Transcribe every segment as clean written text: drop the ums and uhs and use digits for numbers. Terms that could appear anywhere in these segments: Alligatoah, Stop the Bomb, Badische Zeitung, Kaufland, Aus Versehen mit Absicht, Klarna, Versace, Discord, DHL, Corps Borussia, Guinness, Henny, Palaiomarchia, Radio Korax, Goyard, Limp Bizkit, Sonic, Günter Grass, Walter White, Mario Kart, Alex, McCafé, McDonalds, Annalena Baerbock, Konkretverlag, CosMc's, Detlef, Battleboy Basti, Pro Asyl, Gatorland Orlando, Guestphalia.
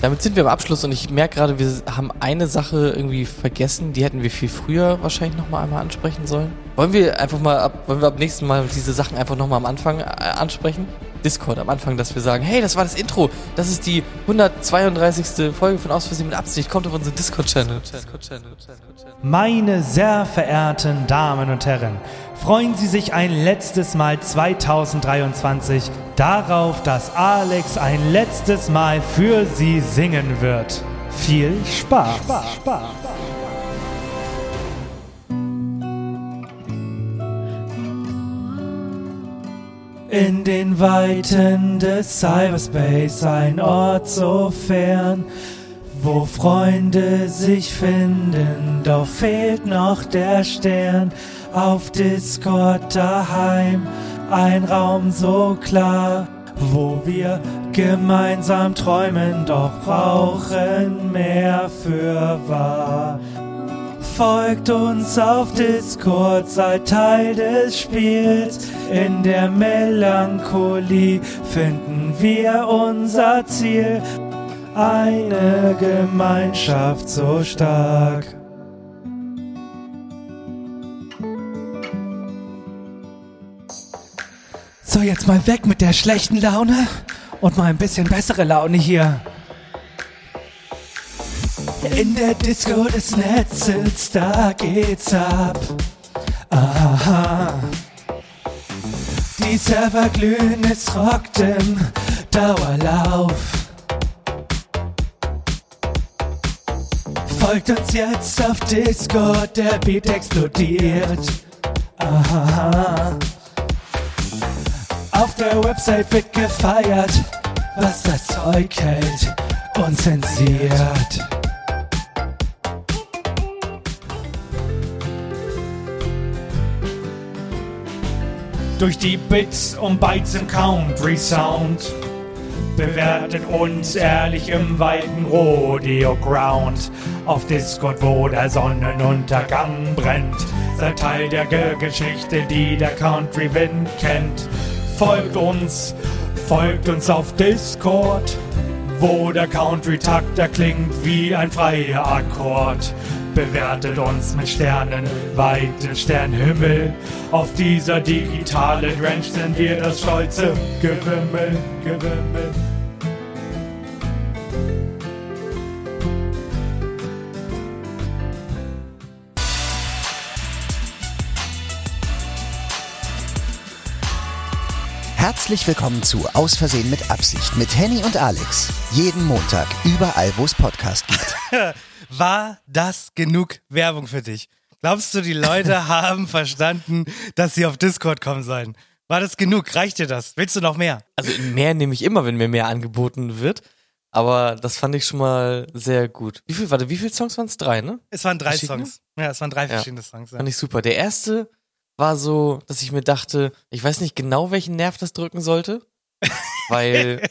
Damit sind wir am Abschluss und ich merke gerade, wir haben eine Sache irgendwie vergessen, die hätten wir viel früher wahrscheinlich nochmal einmal ansprechen sollen. Wollen wir einfach mal, ab nächsten Mal diese Sachen einfach nochmal am Anfang ansprechen? Discord am Anfang, dass wir sagen, hey, das war das Intro, das ist die 132. Folge von Aus Versehen mit Absicht, kommt auf unseren Discord-Channel. Meine sehr verehrten Damen und Herren, freuen Sie sich ein letztes Mal 2023 darauf, dass Alex ein letztes Mal für Sie singen wird. Viel Spaß! In den Weiten des Cyberspace, ein Ort so fern, wo Freunde sich finden, doch fehlt noch der Stern. Auf Discord daheim, ein Raum so klar, wo wir gemeinsam träumen, doch brauchen mehr für wahr. Folgt uns auf Discord, seid Teil des Spiels. In der Melancholie finden wir unser Ziel. Eine Gemeinschaft so stark. So, jetzt mal weg mit der schlechten Laune und mal ein bisschen bessere Laune hier. In der Disco des Netzes, da geht's ab. Aha. Die Server glühen, es rockt im Dauerlauf. Folgt uns jetzt auf Discord, der Beat explodiert. Aha. Auf der Website wird gefeiert, was das Zeug hält, unzensiert. Durch die Bits und Bytes im Count Resound bewertet uns ehrlich im weiten Rodeo Ground. Auf Discord, wo der Sonnenuntergang brennt, seid Teil der Geschichte, die der Country Wind kennt. Folgt uns auf Discord, wo der Country Takter klingt wie ein freier Akkord. Bewertet uns mit Sternen, weiten Sternenhimmel. Auf dieser digitalen Ranch sind wir das stolze Gewimmel, Gewimmel. Herzlich willkommen zu Aus Versehen mit Absicht mit Henny und Alex. Jeden Montag, überall, wo es Podcast gibt. War das genug Werbung für dich? Glaubst du, die Leute haben verstanden, dass sie auf Discord kommen sollen? War das genug? Reicht dir das? Willst du noch mehr? Also mehr nehme ich immer, wenn mir mehr angeboten wird. Aber das fand ich schon mal sehr gut. Wie viele Songs waren es? 3, ne? Es waren 3 Songs. Ja, es waren 3 verschiedene Songs. Ja. Fand ich super. Der erste war so, dass ich mir dachte, ich weiß nicht genau, welchen Nerv das drücken sollte. Weil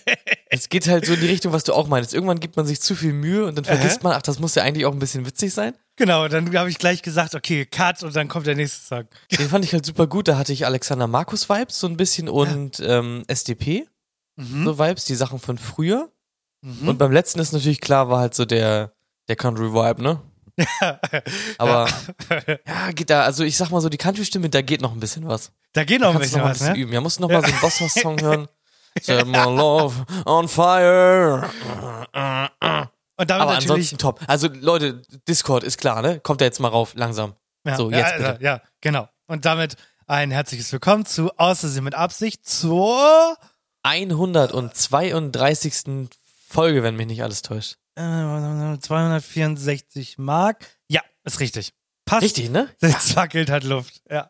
es geht halt so in die Richtung, was du auch meinst. Irgendwann gibt man sich zu viel Mühe und dann vergisst man, ach, das muss ja eigentlich auch ein bisschen witzig sein. Genau, dann habe ich gleich gesagt, okay, cut, und dann kommt der nächste Song. Den fand ich halt super gut, da hatte ich Alexander Markus-Vibes so ein bisschen und SDP, so Vibes, die Sachen von früher. Mhm. Und beim letzten ist natürlich klar, war halt so der Country-Vibe, ne? Aber ja, geht da, also ich sag mal so, die Country-Stimme, da geht noch ein bisschen was. Da geht noch ein bisschen was, ne? Üben. Ja, musst du noch mal so einen Boss-Song hören. Set my love on fire. Und damit aber natürlich ansonsten top. Also Leute, Discord ist klar, ne? Kommt da jetzt mal rauf, langsam. Ja, so, jetzt bitte. Ja, genau. Und damit ein herzliches Willkommen zu Aus Versehen mit Absicht zur 132. Folge, wenn mich nicht alles täuscht. 264 Mark. Ja, ist richtig. Passt. Richtig, ne? Das wackelt halt Luft, ja.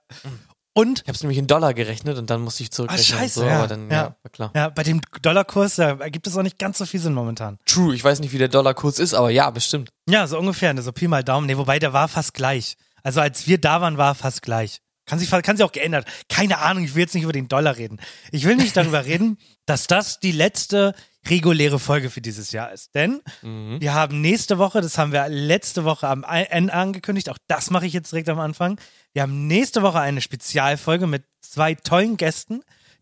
Und ich hab's nämlich in Dollar gerechnet und dann musste ich zurückrechnen. Ah, scheiße, so, ja. Aber dann, ja, klar. Ja, bei dem Dollarkurs ergibt es auch nicht ganz so viel Sinn momentan. True, ich weiß nicht, wie der Dollarkurs ist, aber ja, bestimmt. Ja, so ungefähr, ne, so Pi mal Daumen. Ne, wobei, der war fast gleich. Also als wir da waren, war fast gleich. Kann sich auch geändert. Keine Ahnung, ich will jetzt nicht über den Dollar reden. Ich will nicht darüber reden, dass das die letzte reguläre Folge für dieses Jahr ist. Denn wir haben nächste Woche, das haben wir letzte Woche am Ende angekündigt, auch das mache ich jetzt direkt am Anfang, wir haben nächste Woche eine Spezialfolge mit 2 tollen Gästen,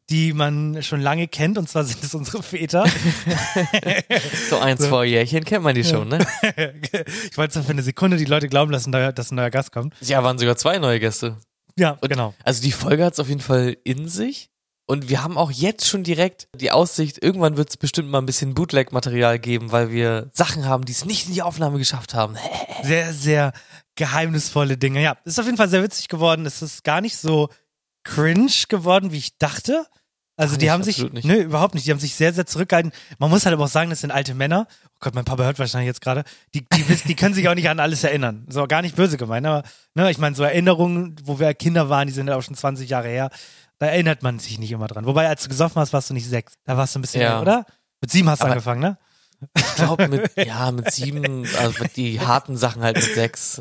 die man schon lange kennt, und zwar sind es unsere Väter. So ein, so. 2 Jährchen kennt man die schon, ne? Ich wollte für eine Sekunde die Leute glauben lassen, dass ein neuer Gast kommt. Ja, waren sogar 2 neue Gäste. Ja, und genau. Also die Folge hat es auf jeden Fall in sich. Und wir haben auch jetzt schon direkt die Aussicht, irgendwann wird es bestimmt mal ein bisschen Bootleg-Material geben, weil wir Sachen haben, die es nicht in die Aufnahme geschafft haben. Sehr, sehr geheimnisvolle Dinge. Ja, ist auf jeden Fall sehr witzig geworden. Es ist gar nicht so cringe geworden, wie ich dachte. Also gar die nicht, haben sich, nö, überhaupt nicht, die haben sich sehr, sehr zurückgehalten. Man muss halt aber auch sagen, das sind alte Männer. Oh Gott, mein Papa hört wahrscheinlich jetzt gerade. Die können sich auch nicht an alles erinnern. So, gar nicht böse gemeint, aber ne, ich meine, so Erinnerungen, wo wir Kinder waren, die sind ja auch schon 20 Jahre her. Da erinnert man sich nicht immer dran. Wobei, als du gesoffen hast, warst du nicht 6. Da warst du ein bisschen mehr, oder? Mit 7 hast du angefangen, ne? Ich glaube, mit 7, also die harten Sachen halt mit 6.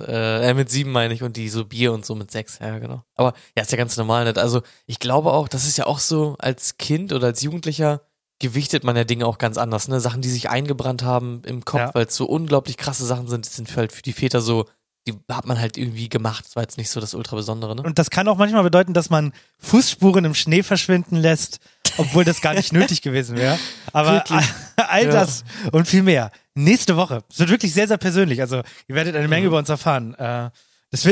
Mit 7 meine ich, und die so Bier und so mit 6. Ja, genau. Aber ja, ist ja ganz normal, nicht? Also ich glaube auch, das ist ja auch so, als Kind oder als Jugendlicher gewichtet man ja Dinge auch ganz anders, ne? Sachen, die sich eingebrannt haben im Kopf, weil es so unglaublich krasse Sachen sind, das sind halt für die Väter so, die hat man halt irgendwie gemacht, das war jetzt nicht so das ultra Besondere, ne? Und das kann auch manchmal bedeuten, dass man Fußspuren im Schnee verschwinden lässt, obwohl das gar nicht nötig gewesen wäre. Aber all das und viel mehr. Nächste Woche. Es wird wirklich sehr, sehr persönlich. Also ihr werdet eine Menge über uns erfahren. Es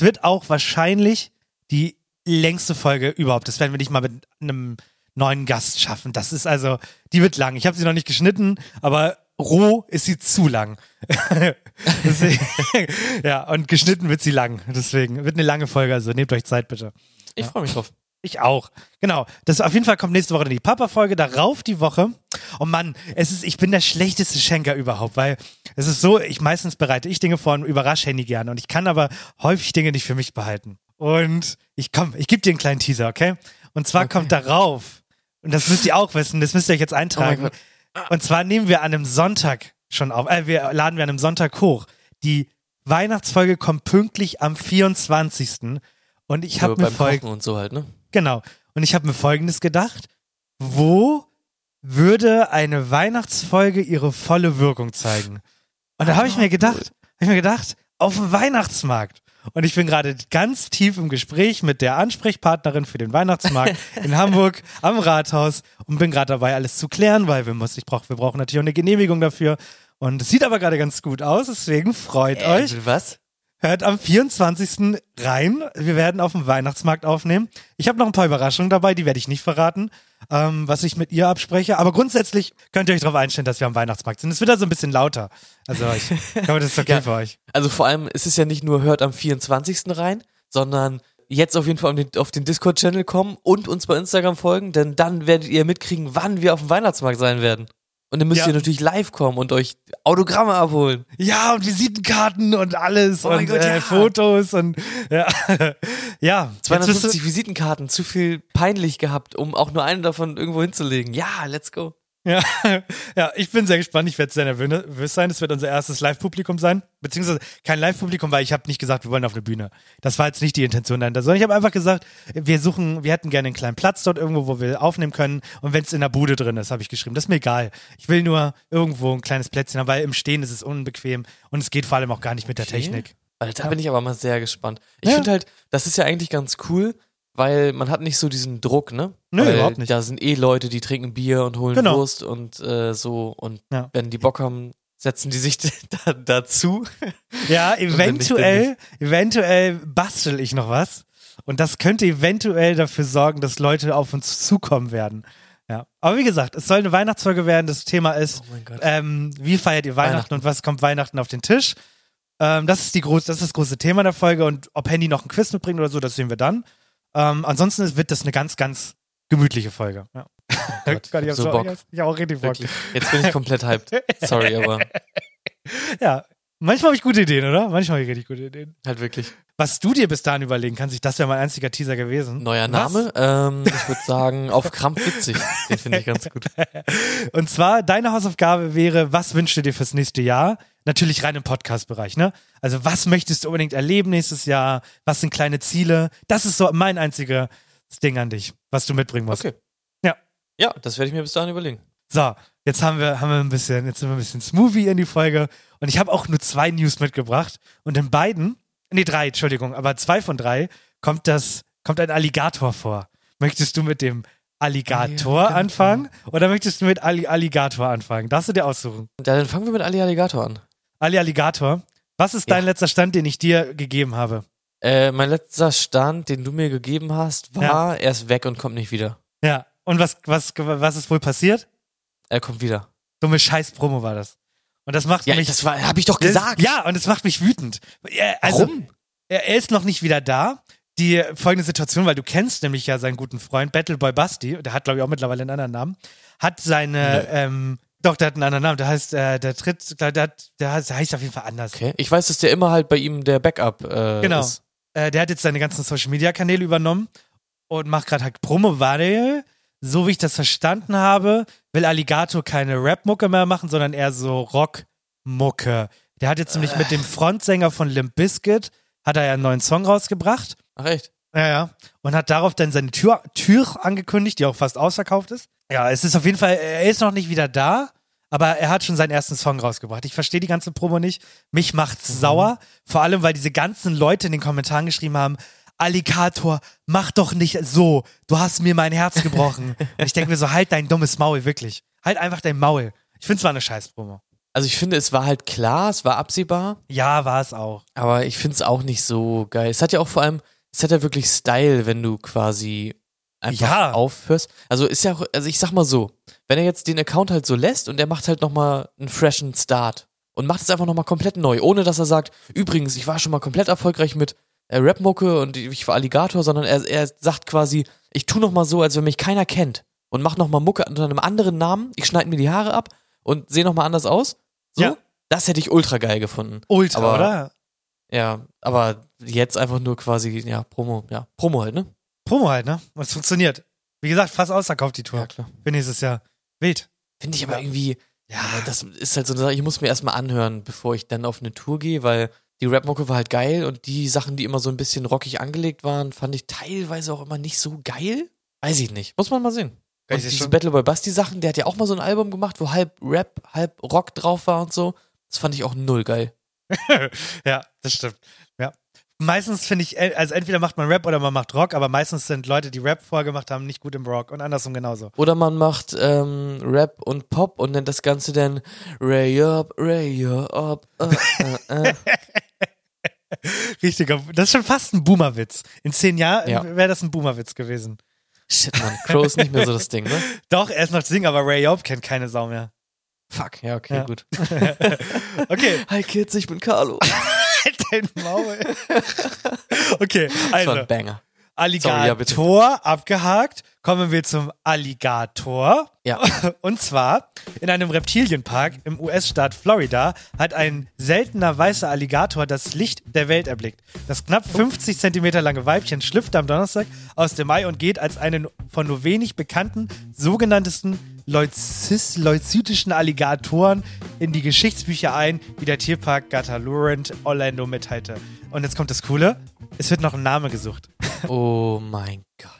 wird auch wahrscheinlich die längste Folge überhaupt. Das werden wir nicht mal mit einem neuen Gast schaffen. Das ist also, die wird lang. Ich habe sie noch nicht geschnitten, aber roh ist sie zu lang. Deswegen, ja, und geschnitten wird sie lang. Deswegen wird eine lange Folge, also nehmt euch Zeit, bitte. Ich freue mich drauf. Ich auch. Genau. Das auf jeden Fall kommt nächste Woche in die Papa-Folge, darauf die Woche. Oh Mann, ich bin der schlechteste Schenker überhaupt, weil es ist so, meistens bereite ich Dinge vor und überrasche Handy gerne, und ich kann aber häufig Dinge nicht für mich behalten. Und ich gebe dir einen kleinen Teaser, okay? Und zwar kommt darauf, und das müsst ihr auch wissen, das müsst ihr euch jetzt eintragen, und zwar nehmen wir an einem Sonntag schon auf, laden wir an einem Sonntag hoch. Die Weihnachtsfolge kommt pünktlich am 24. Und ich habe mir Kochen und so halt, ne? Genau. Und ich habe mir Folgendes gedacht: Wo würde eine Weihnachtsfolge ihre volle Wirkung zeigen? Und da habe ich mir gedacht, auf dem Weihnachtsmarkt. Und ich bin gerade ganz tief im Gespräch mit der Ansprechpartnerin für den Weihnachtsmarkt in Hamburg am Rathaus und bin gerade dabei, alles zu klären, weil wir brauchen natürlich auch eine Genehmigung dafür. Und es sieht aber gerade ganz gut aus, deswegen freut euch. Was? Hört am 24. rein. Wir werden auf dem Weihnachtsmarkt aufnehmen. Ich habe noch ein paar Überraschungen dabei, die werde ich nicht verraten, was ich mit ihr abspreche. Aber grundsätzlich könnt ihr euch darauf einstellen, dass wir am Weihnachtsmarkt sind. Es wird also ein bisschen lauter. Also ich glaube, das ist okay für euch. Also vor allem, es ist ja nicht nur hört am 24. rein, sondern jetzt auf jeden Fall auf den Discord-Channel kommen und uns bei Instagram folgen, denn dann werdet ihr mitkriegen, wann wir auf dem Weihnachtsmarkt sein werden. Und dann müsst ihr natürlich live kommen und euch Autogramme abholen. Ja, und Visitenkarten und alles. Oh mein Gott, Fotos und ja. 250 Visitenkarten, zu viel peinlich gehabt, um auch nur eine davon irgendwo hinzulegen. Ja, let's go. Ja, ich bin sehr gespannt. Ich werde sehr nervös sein. Es wird unser erstes Live-Publikum sein. Beziehungsweise kein Live-Publikum, weil ich habe nicht gesagt, wir wollen auf eine Bühne. Das war jetzt nicht die Intention dahinter. Sondern ich habe einfach gesagt, wir hätten gerne einen kleinen Platz dort irgendwo, wo wir aufnehmen können. Und wenn es in der Bude drin ist, habe ich geschrieben. Das ist mir egal. Ich will nur irgendwo ein kleines Plätzchen haben, weil im Stehen ist es unbequem. Und es geht vor allem auch gar nicht mit der Technik. Also, da bin ich aber mal sehr gespannt. Ich finde halt, das ist ja eigentlich ganz cool, weil man hat nicht so diesen Druck, ne? Nö, weil überhaupt nicht. Da sind Leute, die trinken Bier und holen Wurst und so. Und wenn die Bock haben, setzen die sich dazu. Ja, eventuell bastel ich noch was. Und das könnte eventuell dafür sorgen, dass Leute auf uns zukommen werden. Ja. Aber wie gesagt, es soll eine Weihnachtsfolge werden. Das Thema ist, wie feiert ihr Weihnachten und was kommt Weihnachten auf den Tisch? Das ist das große Thema der Folge. Und ob Handy noch ein Quiz mitbringt oder so, das sehen wir dann. Ansonsten wird das eine ganz, ganz gemütliche Folge. Ja. Oh Gott, ich hab so Bock. Ich hab auch richtig Bock. Wirklich. Jetzt bin ich komplett hyped. Sorry, aber... Ja, manchmal habe ich gute Ideen, oder? Manchmal habe ich richtig gute Ideen. Halt wirklich. Was du dir bis dahin überlegen kannst, das wäre mein einziger Teaser gewesen. Neuer Name? Ich würde sagen, auf Krampf witzig. Den finde ich ganz gut. Und zwar, deine Hausaufgabe wäre, was wünschst du dir fürs nächste Jahr? Natürlich rein im Podcast-Bereich, ne? Also, was möchtest du unbedingt erleben nächstes Jahr? Was sind kleine Ziele? Das ist so mein einziges Ding an dich, was du mitbringen musst. Okay. Ja. Ja, das werde ich mir bis dahin überlegen. So, jetzt jetzt sind wir ein bisschen Smoothie in die Folge. Und ich habe auch nur 2 News mitgebracht. Und in 3, Entschuldigung, aber 2 von 3 kommt ein Alligatoah vor. Möchtest du mit dem Alligatoah anfangen oder möchtest du mit Alligatoah anfangen? Darfst du dir aussuchen? Ja, dann fangen wir mit Alligatoah an. Alligatoah, was ist dein letzter Stand, den ich dir gegeben habe? Mein letzter Stand, den du mir gegeben hast, war, er ist weg und kommt nicht wieder. Ja, und was ist wohl passiert? Er kommt wieder. Dumme Scheiß-Promo war das. Und das macht mich... Ja, das habe ich doch gesagt. Ja, und das macht mich wütend. Also, warum? Er ist noch nicht wieder da. Die folgende Situation, weil du kennst nämlich ja seinen guten Freund, Battleboy Basti, der hat, glaube ich, auch mittlerweile einen anderen Namen, hat seine... Doch, der hat einen anderen Namen. Der heißt, der heißt auf jeden Fall anders. Okay. Ich weiß, dass der immer halt bei ihm der Backup ist. Genau. Der hat jetzt seine ganzen Social-Media-Kanäle übernommen und macht gerade halt Promo-Variel. So wie ich das verstanden habe, will Alligatoah keine Rap-Mucke mehr machen, sondern eher so Rock-Mucke. Der hat jetzt nämlich mit dem Frontsänger von Limp Bizkit, hat er ja einen neuen Song rausgebracht. Ach echt? Ja. Und hat darauf dann seine Tür angekündigt, die auch fast ausverkauft ist. Ja, es ist auf jeden Fall, er ist noch nicht wieder da, aber er hat schon seinen ersten Song rausgebracht. Ich verstehe die ganze Promo nicht. Mich macht's sauer. Vor allem, weil diese ganzen Leute in den Kommentaren geschrieben haben, Alligatoah, mach doch nicht so. Du hast mir mein Herz gebrochen. Und ich denke mir so, halt dein dummes Maul, wirklich. Halt einfach dein Maul. Ich finde, es war eine Scheiß-Promo. Also ich finde, es war halt klar, es war absehbar. Ja, war es auch. Aber ich finde es auch nicht so geil. Es hat ja auch vor allem, es hat ja wirklich Style, wenn du quasi... einfach aufhörst. Also ist ja auch, also ich sag mal so, wenn er jetzt den Account halt so lässt und er macht halt nochmal einen freshen Start und macht es einfach nochmal komplett neu, ohne dass er sagt, übrigens, ich war schon mal komplett erfolgreich mit Rap-Mucke und ich war Alligatoah, sondern er sagt quasi, ich tu nochmal so, als wenn mich keiner kennt und mach nochmal Mucke unter einem anderen Namen, ich schneide mir die Haare ab und sehe nochmal anders aus. So, das hätte ich ultra geil gefunden. Ultra, aber, oder? Ja, aber jetzt einfach nur quasi, Promo halt, ne? Und es funktioniert. Wie gesagt, fast ausverkauft die Tour. Ja, klar. Für nächstes Jahr. Wild. Finde ich aber irgendwie, das ist halt so eine Sache, ich muss mir erstmal anhören, bevor ich dann auf eine Tour gehe, weil die Rap-Mucke war halt geil und die Sachen, die immer so ein bisschen rockig angelegt waren, fand ich teilweise auch immer nicht so geil. Weiß ich nicht. Muss man mal sehen. Und diese Battleboy Basti-Sachen, der hat ja auch mal so ein Album gemacht, wo halb Rap, halb Rock drauf war und so. Das fand ich auch null geil. Ja, das stimmt. Ja. Meistens finde ich, also entweder macht man Rap oder man macht Rock, aber meistens sind Leute, die Rap vorher gemacht haben, nicht gut im Rock und andersrum genauso. Oder man macht Rap und Pop und nennt das Ganze dann Ray up. Richtig, das ist schon fast ein Boomerwitz. In 10 Jahren wäre das ein Boomerwitz gewesen. Shit, Mann, Crow ist nicht mehr so das Ding, ne? Doch, er ist noch das Ding, aber Ray up kennt keine Sau mehr. Fuck, ja, okay, gut. Okay. Hi Kids, ich bin Carlo. Dein Maul. Okay, also. Das war ein Banger. Alligatoah abgehakt. Kommen wir zum Alligatoah. Ja. Und zwar in einem Reptilienpark im US-Staat Florida hat ein seltener weißer Alligator das Licht der Welt erblickt. Das knapp 50 Zentimeter lange Weibchen schlüpfte am Donnerstag aus dem Ei und geht als einen von nur wenig bekannten sogenannten leucytischen Alligatoren in die Geschichtsbücher ein, wie der Tierpark Gatorland Orlando mitteilte. Und jetzt kommt das Coole, es wird noch ein Name gesucht. Oh mein Gott.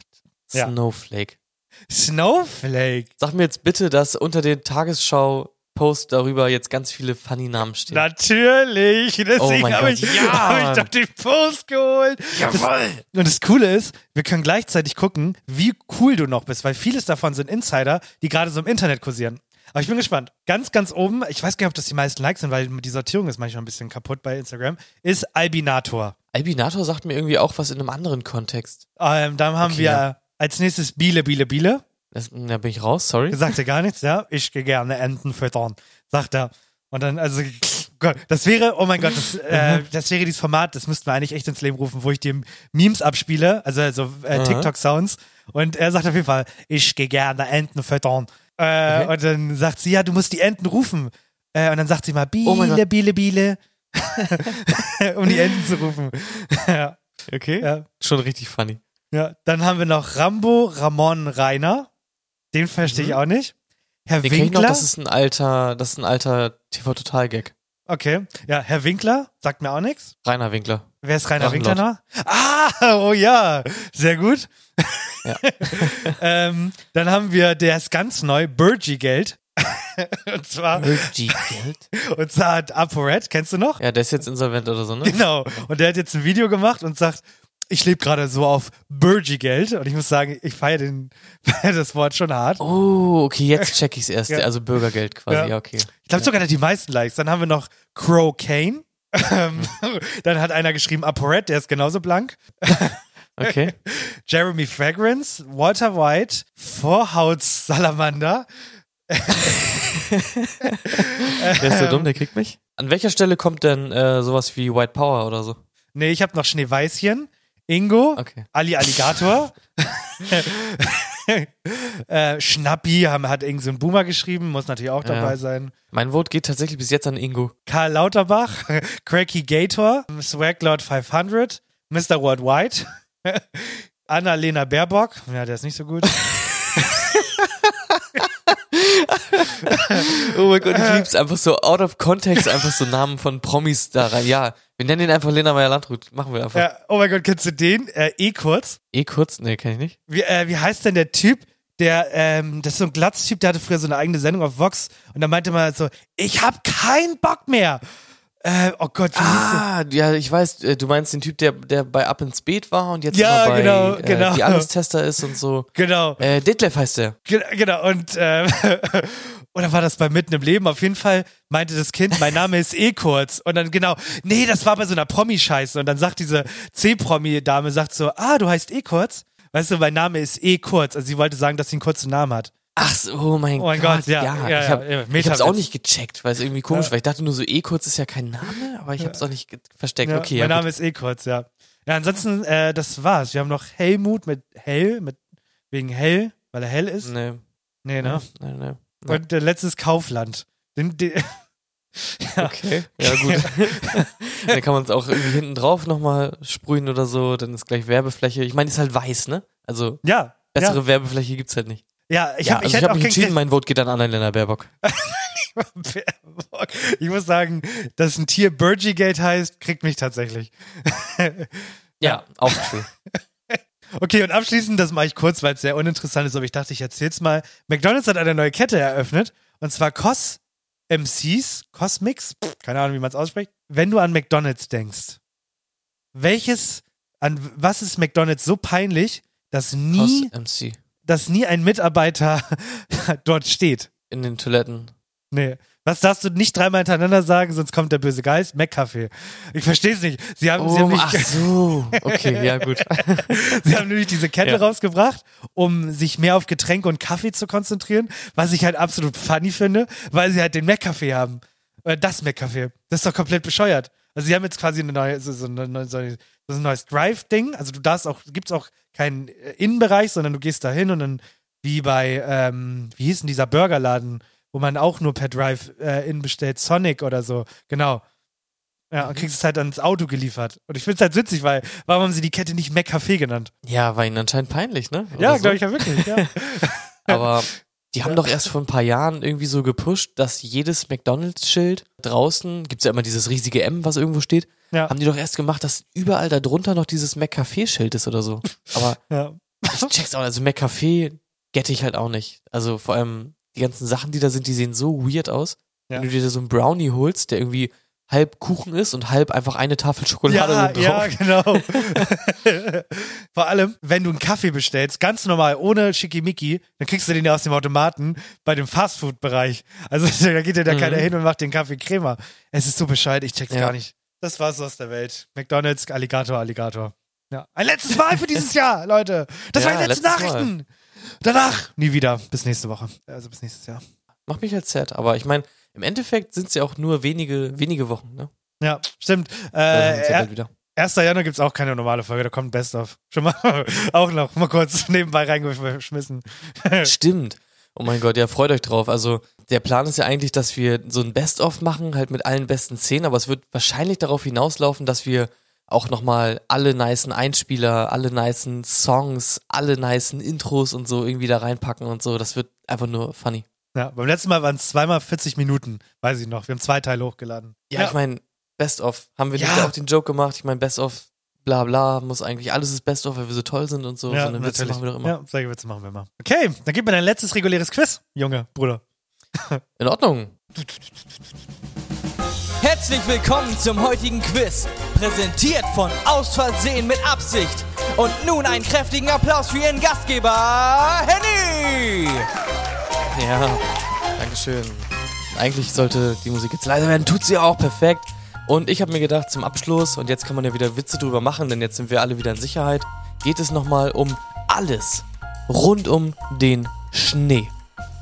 Snowflake. Snowflake? Sag mir jetzt bitte, dass unter den Tagesschau-Post darüber jetzt ganz viele funny Namen stehen. Natürlich! Deswegen habe ich doch den Post geholt. Jawohl! Und das Coole ist, wir können gleichzeitig gucken, wie cool du noch bist, weil vieles davon sind Insider, die gerade so im Internet kursieren. Aber ich bin gespannt. Ganz, ganz oben, ich weiß gar nicht, ob das die meisten Likes sind, weil die Sortierung ist manchmal ein bisschen kaputt bei Instagram, ist Albinator. Albinator sagt mir irgendwie auch was in einem anderen Kontext. Dann haben wir als nächstes Biele. Da bin ich raus, sorry. Sagt er gar nichts, ja. Ich gehe gerne Enten füttern, sagt er. Und dann, also, Gott, das wäre, oh mein Gott, das wäre dieses Format, das müssten wir eigentlich echt ins Leben rufen, wo ich dir Memes abspiele, also TikTok-Sounds. Und er sagt auf jeden Fall, ich gehe gerne Enten füttern. Okay. Und dann sagt sie, ja, du musst die Enten rufen. Und dann sagt sie mal, Biele. Um die Enten zu rufen. Ja. Okay, schon richtig funny. Ja, dann haben wir noch Rambo Ramon Rainer. Den verstehe ich auch nicht. Herr Winkler. Ich noch, das ist ein alter TV-Total-Gag. Okay, ja, Herr Winkler, sagt mir auch nichts. Rainer Winkler. Wer ist Rainer Winkler noch? Oh ja, sehr gut. Ja. Dann haben wir, der ist ganz neu, Burgi-Geld. Und zwar hat ApoRed, kennst du noch? Ja, der ist jetzt insolvent oder so, ne? Genau. Und der hat jetzt ein Video gemacht und sagt, ich lebe gerade so auf Burgi-Geld und ich muss sagen, ich feiere das Wort schon hart. Oh, okay, jetzt check ich es erst. Ja. Also Bürgergeld quasi, ja, okay. Ich glaube sogar nicht die meisten Likes. Dann haben wir noch Crocaine. Dann hat einer geschrieben, ApoRed, der ist genauso blank. Okay. Jeremy Fragrance, Walter White, Vorhautsalamander. Der ist so dumm, der kriegt mich. An welcher Stelle kommt denn sowas wie White Power oder so? Nee, ich habe noch Schneeweißchen, Ingo, okay. Alligatoah, Schnappi hat irgend so ein Boomer geschrieben, muss natürlich auch dabei sein. Mein Vote geht tatsächlich bis jetzt an Ingo. Karl Lauterbach, Cracky Gator, Swaglord 500, Mr. World White, Annalena Baerbock, ja, der ist nicht so gut. Oh mein Gott, ich lieb's einfach so out of context, einfach so Namen von Promis da rein. Ja, wir nennen ihn einfach Lena Meyer-Landrut. Machen wir einfach. Ja, oh mein Gott, kennst du den? E-Kurz? E-Kurz? Nee, kenn ich nicht. Wie heißt denn der Typ, das ist so ein Glatztyp, der hatte früher so eine eigene Sendung auf Vox und da meinte man halt so, ich hab keinen Bock mehr. Oh Gott, wie hieß der? Ja, ich weiß, du meinst den Typ, der bei Ab ins Beet war und jetzt immer bei die Angst-Tester ist und so. Genau. Detlef heißt der. Genau, und oder war das bei Mitten im Leben? Auf jeden Fall meinte das Kind, mein Name ist E-Kurz. Und dann nee, das war bei so einer Promi-Scheiße. Und dann sagt diese C-Promi-Dame, sagt so, du heißt E-Kurz? Weißt du, mein Name ist E-Kurz. Also sie wollte sagen, dass sie einen kurzen Namen hat. Ach so, oh mein Gott, ja. Ich hab's auch nicht gecheckt, weil es irgendwie komisch war. Ich dachte nur so, E-Kurz ist ja kein Name, aber ich hab's auch nicht versteckt. Ja, okay, mein Name ist E-Kurz, ja. Ja, ansonsten, das war's. Wir haben noch Helmut mit Hell, wegen Hell, weil er hell ist. Nee, ne? Nee. Und der letzte ist Kaufland. Ja. Okay, ja gut. Dann kann man es auch irgendwie hinten drauf nochmal sprühen oder so, dann ist gleich Werbefläche. Ich meine, ist halt weiß, ne? Also bessere Werbefläche gibt's halt nicht. Ja, ich hab mich entschieden, mein Vote geht an Annalena Baerbock. Ich muss sagen, dass ein Tier Burgi-Gate heißt, kriegt mich tatsächlich. Ja, auch cool. Okay, und abschließend, das mache ich kurz, weil es sehr uninteressant ist, aber ich dachte, ich erzähl's mal. McDonalds hat eine neue Kette eröffnet, und zwar CosMc's, keine Ahnung, wie man es ausspricht. Wenn du an McDonalds denkst, was ist McDonalds so peinlich, dass nie ein Mitarbeiter dort steht. In den Toiletten. Nee. Was darfst du nicht dreimal hintereinander sagen, sonst kommt der böse Geist? McCafé. Ich verstehe es nicht. Sie haben nicht. Ach so. Okay, ja gut. Sie haben nämlich diese Kette rausgebracht, um sich mehr auf Getränke und Kaffee zu konzentrieren, was ich halt absolut funny finde, weil sie halt den McCafé haben. Das McCafé. Das ist doch komplett bescheuert. Also sie haben jetzt quasi eine neue, so ein neues Drive-Ding. Also du darfst auch, gibt's auch keinen Innenbereich, sondern du gehst da hin und dann wie bei, wie hieß denn dieser Burgerladen, wo man auch nur per Drive-In bestellt, Sonic oder so. Genau. Ja, und kriegst es halt ans Auto geliefert. Und ich find's halt witzig, weil, warum haben sie die Kette nicht McCafé genannt? Ja, war ihnen anscheinend peinlich, ne? Oder ja, glaube ich ja wirklich, ja. Aber die haben doch erst vor ein paar Jahren irgendwie so gepusht, dass jedes McDonalds-Schild draußen, gibt's ja immer dieses riesige M, was irgendwo steht, haben die doch erst gemacht, dass überall da drunter noch dieses McCafé-Schild ist oder so. Aber ich check's auch, also McCafé gette ich halt auch nicht. Also vor allem die ganzen Sachen, die da sind, die sehen so weird aus. Ja. Wenn du dir da so einen Brownie holst, der irgendwie halb Kuchen ist und halb einfach eine Tafel Schokolade oben drauf. Ja, genau. Vor allem, wenn du einen Kaffee bestellst, ganz normal, ohne Schickimicki, dann kriegst du den ja aus dem Automaten bei dem Fastfood-Bereich. Also da geht ja da keiner hin und macht den Kaffee Crema. Es ist so bescheuert, ich check's gar nicht. Das war's aus der Welt. McDonalds, Alligatoah. Ja. Ein letztes Mal für dieses Jahr, Leute. Das waren die letzten Nachrichten. Mal. Danach nie wieder. Bis nächste Woche. Also bis nächstes Jahr. Macht mich halt sad, aber ich meine, im Endeffekt sind es ja auch nur wenige Wochen, ne? Ja, stimmt. 1. Januar gibt es auch keine normale Folge, da kommt Best-of. Schon mal auch noch mal kurz nebenbei reingeschmissen. Stimmt. Oh mein Gott, ja, freut euch drauf. Also der Plan ist ja eigentlich, dass wir so ein Best-of machen, halt mit allen besten 10, aber es wird wahrscheinlich darauf hinauslaufen, dass wir auch nochmal alle nicen Einspieler, alle nicen Songs, alle nicen Intros und so irgendwie da reinpacken und so. Das wird einfach nur funny. Ja, beim letzten Mal waren es zweimal 40 Minuten, weiß ich noch. Wir haben 2 Teile hochgeladen. Ja, ich meine, Best-of. Haben wir nicht auch den Joke gemacht? Ich meine, Best-of, bla bla, muss eigentlich, alles ist Best-of, weil wir so toll sind und so. Ja, so eine Witze machen wir doch immer. Ja, solche Witze machen wir immer. Okay, dann gib mir dein letztes reguläres Quiz, Junge, Bruder. In Ordnung. Herzlich willkommen zum heutigen Quiz. präsentiert von Aus Versehen mit Absicht. Und nun einen kräftigen Applaus für Ihren Gastgeber, Henny! Ja, Dankeschön. Eigentlich sollte die Musik jetzt leiser werden, tut sie auch, perfekt. Und ich habe mir gedacht, zum Abschluss, und jetzt kann man ja wieder Witze drüber machen, denn jetzt sind wir alle wieder in Sicherheit, geht es nochmal um alles rund um den Schnee.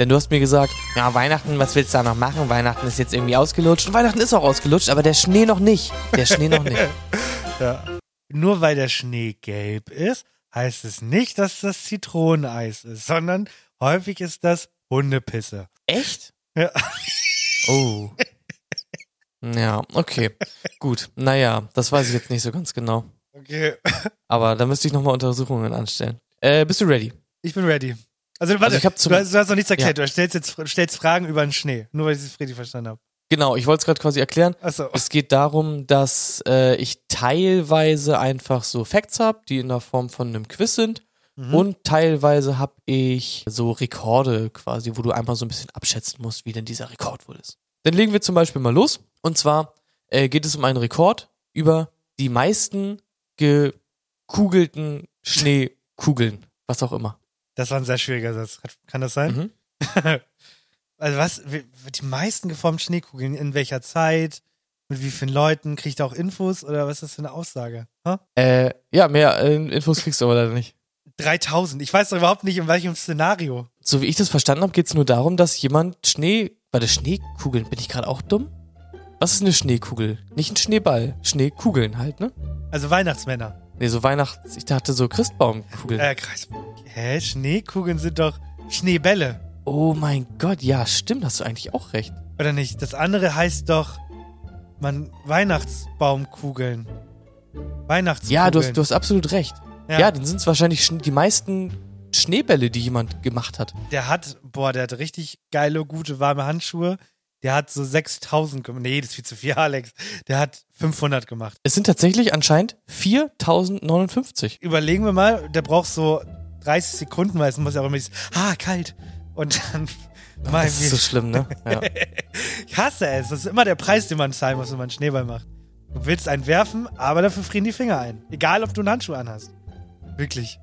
Denn du hast mir gesagt, ja, Weihnachten, was willst du da noch machen? Weihnachten ist jetzt irgendwie ausgelutscht. Und Weihnachten ist auch ausgelutscht, aber der Schnee noch nicht. Der Schnee noch nicht. Ja. Nur weil der Schnee gelb ist, heißt es nicht, dass das Zitroneneis ist, sondern häufig ist das Hundepisse. Echt? Ja. Oh. Ja, okay. Gut. Naja, das weiß ich jetzt nicht so ganz genau. Okay. Aber da müsste ich nochmal Untersuchungen anstellen. Bist du ready? Ich bin ready. Also warte, also du hast noch nichts erklärt. Ja. Du stellst Fragen über den Schnee, nur weil ich es richtig verstanden habe. Genau, ich wollte es gerade quasi erklären. Ach so. Es geht darum, dass ich teilweise einfach so Facts habe, die in der Form von einem Quiz sind. Mhm. Und teilweise habe ich so Rekorde quasi, wo du einfach so ein bisschen abschätzen musst, wie denn dieser Rekord wohl ist. Dann legen wir zum Beispiel mal los. Und zwar geht es um einen Rekord über die meisten gekugelten Schneekugeln, was auch immer. Das war ein sehr schwieriger Satz. Kann das sein? Mhm. Also was? Die meisten geformten Schneekugeln, in welcher Zeit? Mit wie vielen Leuten? Kriegt ihr auch Infos? Oder was ist das für eine Aussage? Huh? Ja, mehr Infos kriegst du aber leider nicht. 3000. Ich weiß doch überhaupt nicht, in welchem Szenario. So wie ich das verstanden habe, geht es nur darum, dass jemand Warte, Schneekugeln? Bin ich gerade auch dumm? Was ist eine Schneekugel? Nicht ein Schneeball. Schneekugeln halt, ne? Also Weihnachtsmänner. Nee, so Ich dachte so Christbaumkugeln. Hä? Schneekugeln sind doch Schneebälle. Oh mein Gott, ja, stimmt, hast du eigentlich auch recht. Oder nicht? Das andere heißt doch Weihnachtsbaumkugeln. Weihnachtskugeln. Ja, du hast absolut recht. Ja, dann sind es wahrscheinlich die meisten Schneebälle, die jemand gemacht hat. Der hat richtig geile, gute, warme Handschuhe. Der hat so 6.000 gemacht. Nee, das ist viel zu viel, Alex. Der hat 500 gemacht. Es sind tatsächlich anscheinend 4.059. Überlegen wir mal, der braucht so 30 Sekunden, weil es muss ja auch immer dieses kalt. Und dann... Das ist so schlimm, ne? Ja. Ich hasse es. Das ist immer der Preis, den man zahlen muss, wenn man Schneeball macht. Du willst einen werfen, aber dafür frieren die Finger ein. Egal, ob du einen Handschuh anhast. Wirklich.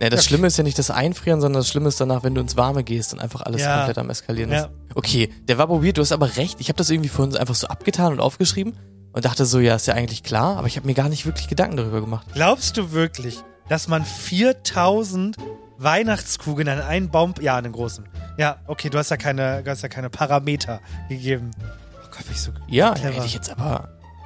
Ja, das Schlimme ist ja nicht das Einfrieren, sondern das Schlimme ist danach, wenn du ins Warme gehst und einfach alles komplett am Eskalieren ist. Okay, der war probiert, du hast aber recht. Ich habe das irgendwie vorhin einfach so abgetan und aufgeschrieben und dachte so, ja, ist ja eigentlich klar, aber ich habe mir gar nicht wirklich Gedanken darüber gemacht. Glaubst du wirklich, dass man 4000 Weihnachtskugeln an einen Baum... Ja, an den großen. Ja, okay, du hast ja keine Parameter gegeben. Oh Gott, bin ich so clever. Hätte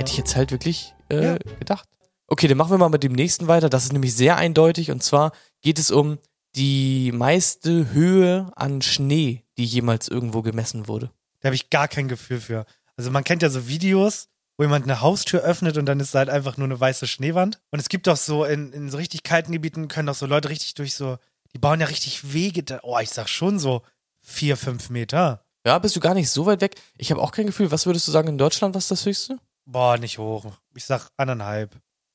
ich jetzt halt wirklich gedacht. Okay, dann machen wir mal mit dem nächsten weiter. Das ist nämlich sehr eindeutig. Und zwar geht es um die meiste Höhe an Schnee, die jemals irgendwo gemessen wurde. Da habe ich gar kein Gefühl für. Also man kennt ja so Videos, wo jemand eine Haustür öffnet und dann ist da halt einfach nur eine weiße Schneewand. Und es gibt doch so, in so richtig kalten Gebieten können doch so Leute richtig die bauen ja richtig Wege. Ich sag schon so 4-5 Meter. Ja, bist du gar nicht so weit weg. Ich habe auch kein Gefühl. Was würdest du sagen in Deutschland, was ist das höchste? Nicht hoch. Ich sag 1,5.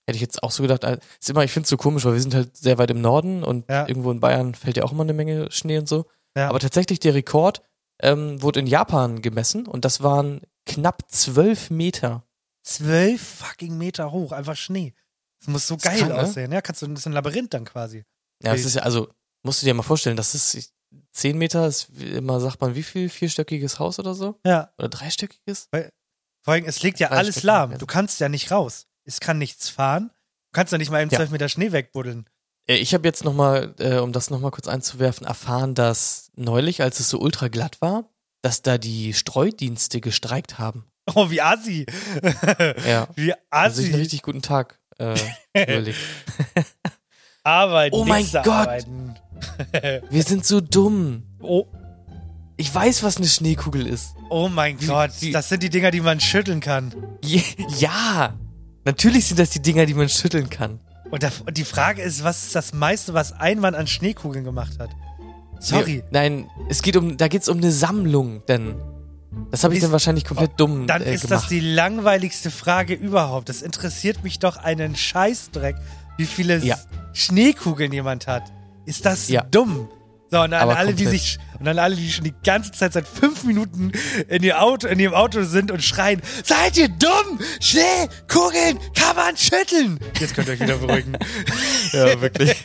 Hätte ich jetzt auch so gedacht, ich finde es so komisch, weil wir sind halt sehr weit im Norden und irgendwo in Bayern fällt ja auch immer eine Menge Schnee und so. Ja. Aber tatsächlich der Rekord wurde in Japan gemessen und das waren knapp 12 Meter. 12 fucking Meter hoch, einfach Schnee. Das muss so geil aussehen, ne? Ja, das ist ein Labyrinth dann quasi. Ja, das ist ja, also musst du dir mal vorstellen, das ist 10 Meter, ist immer, sagt man, wie viel? 4-stöckiges Haus oder so? Ja. Oder 3-stöckiges? Vor allem, es liegt ja alles lahm, du kannst ja nicht raus. Es kann nichts fahren. Du kannst doch nicht mal eben 12 Meter Schnee wegbuddeln. Ich habe jetzt nochmal, um das nochmal kurz einzuwerfen, erfahren, dass neulich, als es so ultra glatt war, dass da die Streudienste gestreikt haben. Oh, wie assi. Ja. Wie assi. Also ich einen richtig guten Tag überlegt. Arbeiten. Oh mein Gott. Arbeiten. Wir sind so dumm. Oh. Ich weiß, was eine Schneekugel ist. Oh mein Gott. Das sind die Dinger, die man schütteln kann. Ja. Natürlich sind das die Dinger, die man schütteln kann. Und die Frage ist, was ist das meiste, was ein Mann an Schneekugeln gemacht hat? Sorry. Nein, da geht's um eine Sammlung, denn das habe ich dann wahrscheinlich komplett dumm gemacht. Dann ist das die langweiligste Frage überhaupt. Das interessiert mich doch einen Scheißdreck, wie viele Schneekugeln jemand hat. Ist das dumm? So, und an alle, die schon die ganze Zeit seit 5 Minuten in ihrem Auto sind und schreien, seid ihr dumm? Schnell, Kugeln kann man schütteln. Jetzt könnt ihr euch wieder beruhigen. Ja, wirklich.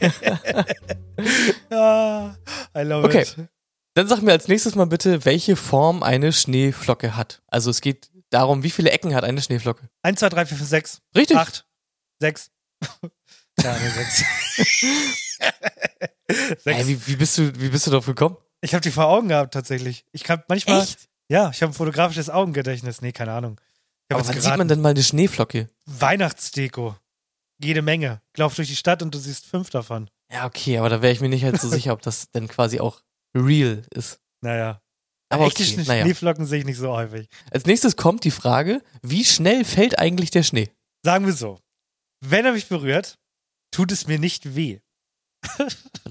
I love it. Dann sag mir als nächstes mal bitte, welche Form eine Schneeflocke hat. Also es geht darum, wie viele Ecken hat eine Schneeflocke? 1, 2, 3, 4, 5, 6. Richtig. 8, 6. Ja, 6. Ey, wie bist du darauf gekommen? Ich habe die vor Augen gehabt, tatsächlich. Ich kann manchmal. Echt? Ja, ich habe ein fotografisches Augengedächtnis. Nee, keine Ahnung. Aber wann sieht man denn mal eine Schneeflocke? Weihnachtsdeko. Jede Menge. Lauf durch die Stadt und du siehst 5 davon. Ja, okay, aber da wäre ich mir nicht halt so sicher, ob das denn quasi auch real ist. Naja. Aber echte Schneeflocken sehe ich nicht so häufig. Als nächstes kommt die Frage, wie schnell fällt eigentlich der Schnee? Sagen wir so, wenn er mich berührt, tut es mir nicht weh.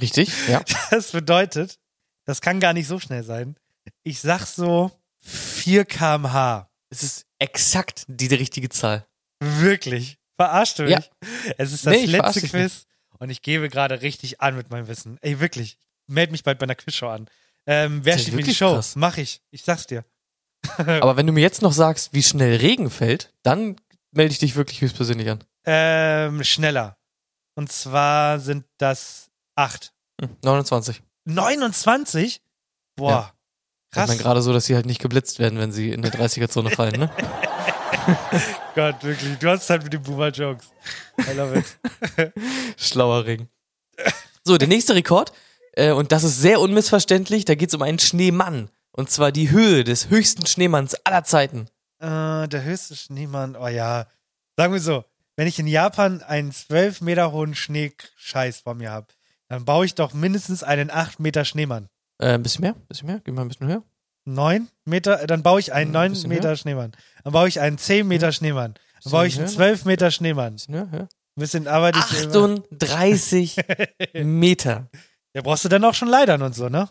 Richtig, ja. Das bedeutet, das kann gar nicht so schnell sein. Ich sag so 4 km/h. Es ist exakt die richtige Zahl. Wirklich? Verarscht du mich? Ja. Es ist das letzte Quiz und ich gebe gerade richtig an mit meinem Wissen. Ey, wirklich. Meld mich bald bei einer Quizshow an. Wer steht mir die Show? Krass. Mach ich. Ich sag's dir. Aber wenn du mir jetzt noch sagst, wie schnell Regen fällt, dann melde ich dich wirklich höchstpersönlich an. Schneller. Und zwar sind das 8. 29. 29? Boah. Ja. Krass. Ich meine gerade so, dass sie halt nicht geblitzt werden, wenn sie in der 30er-Zone fallen, ne? Gott, wirklich. Du hast halt mit den Boomer-Jokes. I love it. Schlauer Regen. So, der nächste Rekord. Und das ist sehr unmissverständlich. Da geht's um einen Schneemann. Und zwar die Höhe des höchsten Schneemanns aller Zeiten. Der höchste Schneemann, oh ja. Sagen wir so, wenn ich in Japan einen 12 Meter hohen Schneescheiß vor mir habe, dann baue ich doch mindestens einen 8 Meter Schneemann. Ein bisschen mehr. Geh mal ein bisschen höher. 9 Meter, dann baue ich einen 9 Meter höher. Schneemann. Dann baue ich einen 10 Meter Schneemann. Dann baue ich einen 12 Meter Schneemann. Ein bisschen arbeite ich 38 Meter. Ja, brauchst du dann auch schon Leitern und so, ne?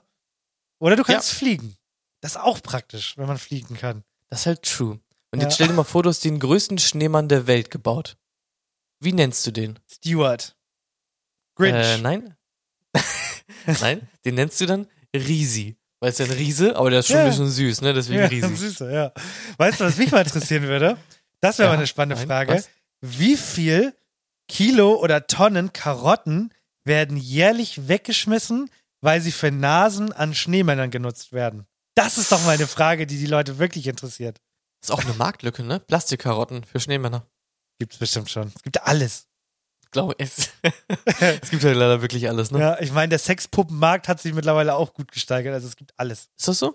Oder du kannst fliegen. Das ist auch praktisch, wenn man fliegen kann. Das ist halt true. Und jetzt stell dir mal vor, du hast den größten Schneemann der Welt gebaut. Wie nennst du den? Stuart. Grinch. Nein. Nein, den nennst du dann Risi. Weil es ja ein Riese, aber der ist schon ein bisschen süß, ne? Deswegen Risi. Ja, süßer, ja. Weißt du, was mich mal interessieren würde? Das wäre mal eine spannende Frage. Was? Wie viel Kilo oder Tonnen Karotten werden jährlich weggeschmissen, weil sie für Nasen an Schneemännern genutzt werden? Das ist doch mal eine Frage, die Leute wirklich interessiert. Das ist auch eine Marktlücke, ne? Plastikkarotten für Schneemänner. Gibt's bestimmt schon. Es gibt alles. Ich glaube, es gibt ja leider wirklich alles, ne? Ja, ich meine, der Sexpuppenmarkt hat sich mittlerweile auch gut gesteigert, also es gibt alles. Ist das so?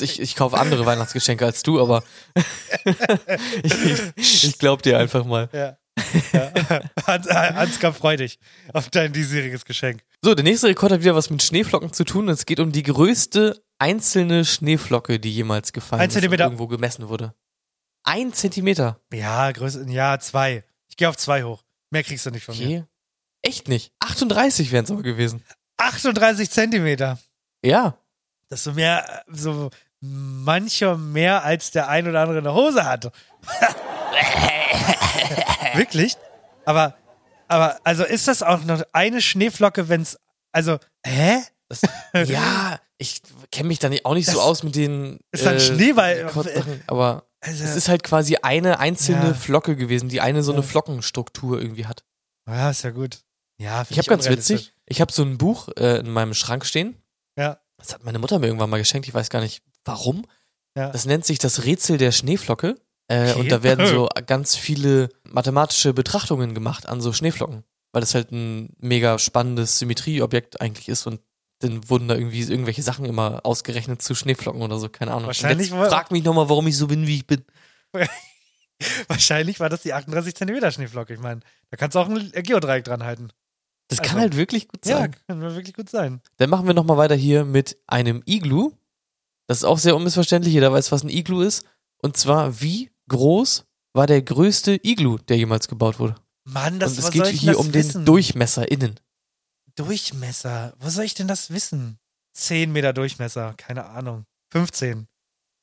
Ich kaufe andere Weihnachtsgeschenke als du, aber ich glaube dir einfach mal. Ja. Ja. Ansgar, freu dich auf dein diesjähriges Geschenk. So, der nächste Rekord hat wieder was mit Schneeflocken zu tun. Es geht um die größte einzelne Schneeflocke, die jemals gefallen ist und irgendwo gemessen wurde. 1 Zentimeter. Ja, größer, 2. Ich gehe auf 2 hoch. Mehr kriegst du nicht von mir. Echt nicht. 38 wären es aber gewesen. 38 Zentimeter. Ja. Das ist so mancher mehr als der ein oder andere in der Hose hatte. Wirklich? Aber also ist das auch noch eine Schneeflocke, wenn's, also, hä? Das, ja, ich kenne mich da auch nicht so aus mit den ist dann Schneeball, aber also, es ist halt quasi eine einzelne Flocke gewesen, die eine so eine Flockenstruktur irgendwie hat. Ja, ist ja gut. Ja, ich habe ganz witzig, ich habe so ein Buch in meinem Schrank stehen. Ja. Das hat meine Mutter mir irgendwann mal geschenkt, ich weiß gar nicht warum. Ja. Das nennt sich das Rätsel der Schneeflocke. Okay. Und da werden so ganz viele mathematische Betrachtungen gemacht an so Schneeflocken, weil das halt ein mega spannendes Symmetrieobjekt eigentlich ist und dann wurden da irgendwie irgendwelche Sachen immer ausgerechnet zu Schneeflocken oder so, keine Ahnung. Wahrscheinlich frag mich nochmal, warum ich so bin, wie ich bin. Wahrscheinlich war das die 38 Zentimeter Schneeflocke, ich meine, da kannst du auch ein Geodreieck dran halten. Das kann halt wirklich gut sein. Ja, kann wirklich gut sein. Dann machen wir nochmal weiter hier mit einem Iglu. Das ist auch sehr unmissverständlich, jeder weiß, was ein Iglu ist. Und zwar, wie groß war der größte Iglu, der jemals gebaut wurde? Mann, das war. Und es geht hier um den Durchmesser innen. Durchmesser? Wo soll ich denn das wissen? 10 Meter Durchmesser, keine Ahnung. 15,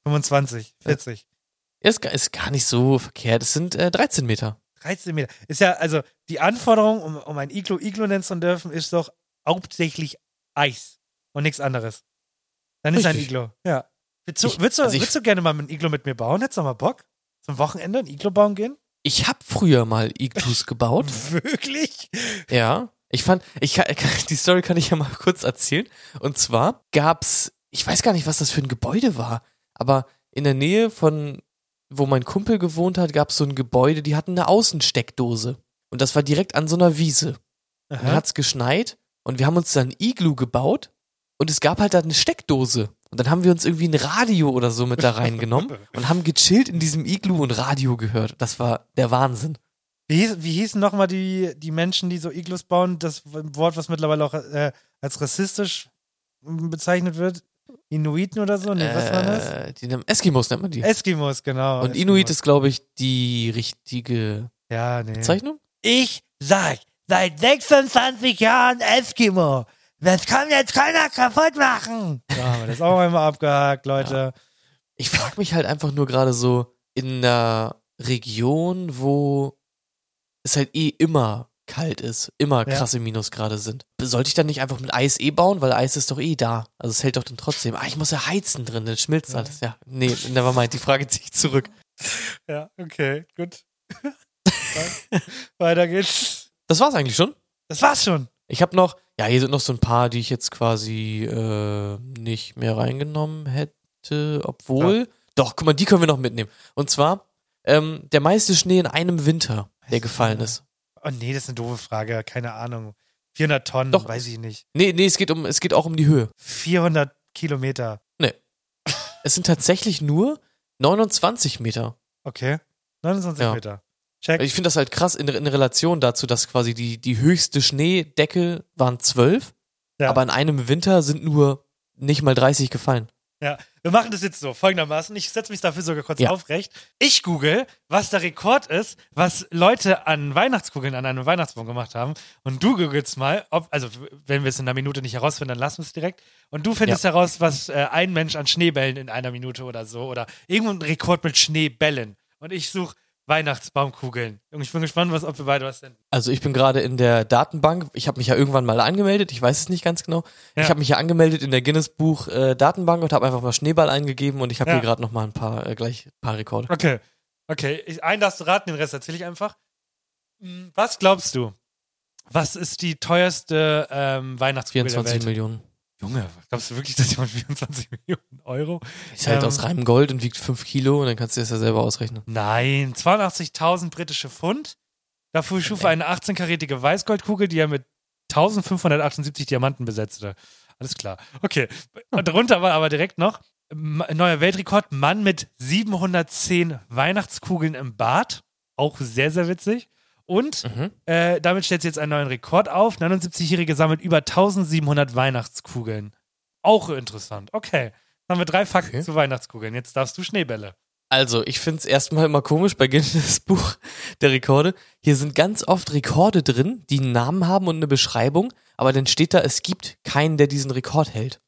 25, 40. Ja. Ist gar nicht so verkehrt. Es sind 13 Meter. 13 Meter. Ist ja, also die Anforderung, um ein Iglu nennst zu dürfen, ist doch hauptsächlich Eis und nichts anderes. Dann ist ein Iglo. Ja. Würdest du gerne mal ein Iglo mit mir bauen? Hättest du noch mal Bock? Zum Wochenende ein Iglo bauen gehen? Ich habe früher mal Iglus gebaut. Wirklich? Ja. Die Story kann ich ja mal kurz erzählen. Und zwar gab's, ich weiß gar nicht, was das für ein Gebäude war, aber in der Nähe von, wo mein Kumpel gewohnt hat, gab's so ein Gebäude, die hatten eine Außensteckdose. Und das war direkt an so einer Wiese. Aha. Und da hat's geschneit und wir haben uns dann ein Iglu gebaut und es gab halt da eine Steckdose. Und dann haben wir uns irgendwie ein Radio oder so mit da reingenommen und haben gechillt in diesem Iglu und Radio gehört. Das war der Wahnsinn. Wie hießen nochmal die Menschen, die so Iglus bauen? Das Wort, was mittlerweile auch als rassistisch bezeichnet wird? Inuiten oder so? Nee, was war das? Eskimos nennt man die. Eskimos, genau. Und Eskimos. Inuit ist, glaube ich, die richtige Bezeichnung? Ich sag seit 26 Jahren Eskimo. Das kann jetzt keiner kaputt machen. Ja, aber das ist auch einmal abgehakt, Leute. Ja. Ich frage mich halt einfach nur gerade so, in einer Region, wo es halt immer kalt ist, immer krasse Minusgrade sind. Sollte ich dann nicht einfach mit Eis bauen? Weil Eis ist doch da. Also es hält doch dann trotzdem. Ich muss ja heizen drin, dann schmilzt alles. Ja, nee, nevermind, die Frage ziehe ich zurück. Ja, okay, gut. Weiter geht's. Das war's eigentlich schon? Das war's schon. Ich habe noch, hier sind noch so ein paar, die ich jetzt quasi nicht mehr reingenommen hätte, obwohl, doch, guck mal, die können wir noch mitnehmen. Und zwar, der meiste Schnee in einem Winter, der gefallen ist. Oh nee, das ist eine doofe Frage, keine Ahnung. 400 Tonnen, doch. Weiß ich nicht. Nee, es geht auch um die Höhe. 400 Kilometer. Nee, es sind tatsächlich nur 29 Meter. Okay, 29 Meter. Check. Ich finde das halt krass in Relation dazu, dass quasi die höchste Schneedecke waren 12, aber in einem Winter sind nur nicht mal 30 gefallen. Ja, wir machen das jetzt so, folgendermaßen, ich setze mich dafür sogar kurz aufrecht. Ich google, was der Rekord ist, was Leute an Weihnachtskugeln an einem Weihnachtsbaum gemacht haben und du googelst mal, wenn wir es in einer Minute nicht herausfinden, dann lassen wir es direkt und du findest heraus, was ein Mensch an Schneebällen in einer Minute oder so oder irgendein Rekord mit Schneebällen und ich suche Weihnachtsbaumkugeln. Ich bin gespannt, ob wir beide was finden. Also ich bin gerade in der Datenbank. Ich habe mich ja irgendwann mal angemeldet. Ich weiß es nicht ganz genau. Ja. Ich habe mich ja angemeldet in der Guinness-Buch-Datenbank und habe einfach mal Schneeball eingegeben und ich habe hier gerade noch mal ein paar Rekorde. Okay. Einen darfst du raten, den Rest erzähle ich einfach. Was glaubst du? Was ist die teuerste Weihnachtskugel der Welt? 24 Millionen. Junge, glaubst du wirklich, dass jemand 24 Millionen Euro? Ist halt aus reinem Gold und wiegt 5 Kilo und dann kannst du das ja selber ausrechnen. Nein, 82.000 britische Pfund. Dafür schuf er eine 18-karätige Weißgoldkugel, die er mit 1578 Diamanten besetzte. Alles klar. Okay, darunter war aber direkt noch neuer Weltrekord, Mann mit 710 Weihnachtskugeln im Bart. Auch sehr, sehr witzig. Und damit stellt sie jetzt einen neuen Rekord auf. 79-Jährige sammelt über 1700 Weihnachtskugeln. Auch interessant. Okay, dann haben wir 3 Fakten zu Weihnachtskugeln. Jetzt darfst du Schneebälle. Also, ich finde es erstmal immer komisch bei Guinness Buch der Rekorde. Hier sind ganz oft Rekorde drin, die einen Namen haben und eine Beschreibung. Aber dann steht da, es gibt keinen, der diesen Rekord hält.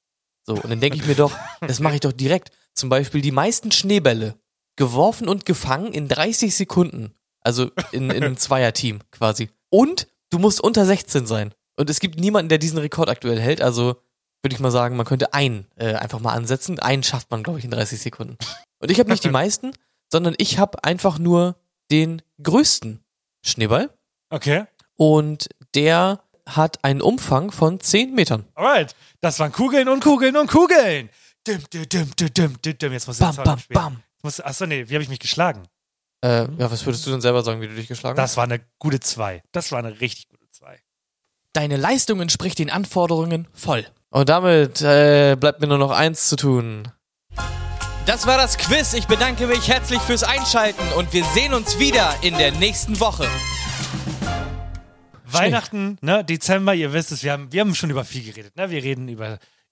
So, und dann denke ich mir doch, das mache ich doch direkt. Zum Beispiel die meisten Schneebälle. Geworfen und gefangen in 30 Sekunden. Also in einem Zweierteam quasi. Und du musst unter 16 sein. Und es gibt niemanden, der diesen Rekord aktuell hält. Also würde ich mal sagen, man könnte einen einfach mal ansetzen. Einen schafft man, glaube ich, in 30 Sekunden. Und ich habe nicht die meisten, sondern ich habe einfach nur den größten Schneeball. Okay. Und der hat einen Umfang von 10 Metern. Alright, das waren Kugeln und Kugeln und Kugeln. Dim, dim, dim, dim, dim, dim. Jetzt muss ich den Sound spielen. Bam, bam, bam. Achso, nee, wie habe ich mich geschlagen? Was würdest du denn selber sagen, wie du dich geschlagen hast? Das war eine gute 2. Das war eine richtig gute 2. Deine Leistung entspricht den Anforderungen voll. Und damit bleibt mir nur noch eins zu tun. Das war das Quiz. Ich bedanke mich herzlich fürs Einschalten und wir sehen uns wieder in der nächsten Woche. Weihnachten, ne, Dezember, ihr wisst es, wir haben schon über viel geredet. Ne? Wir reden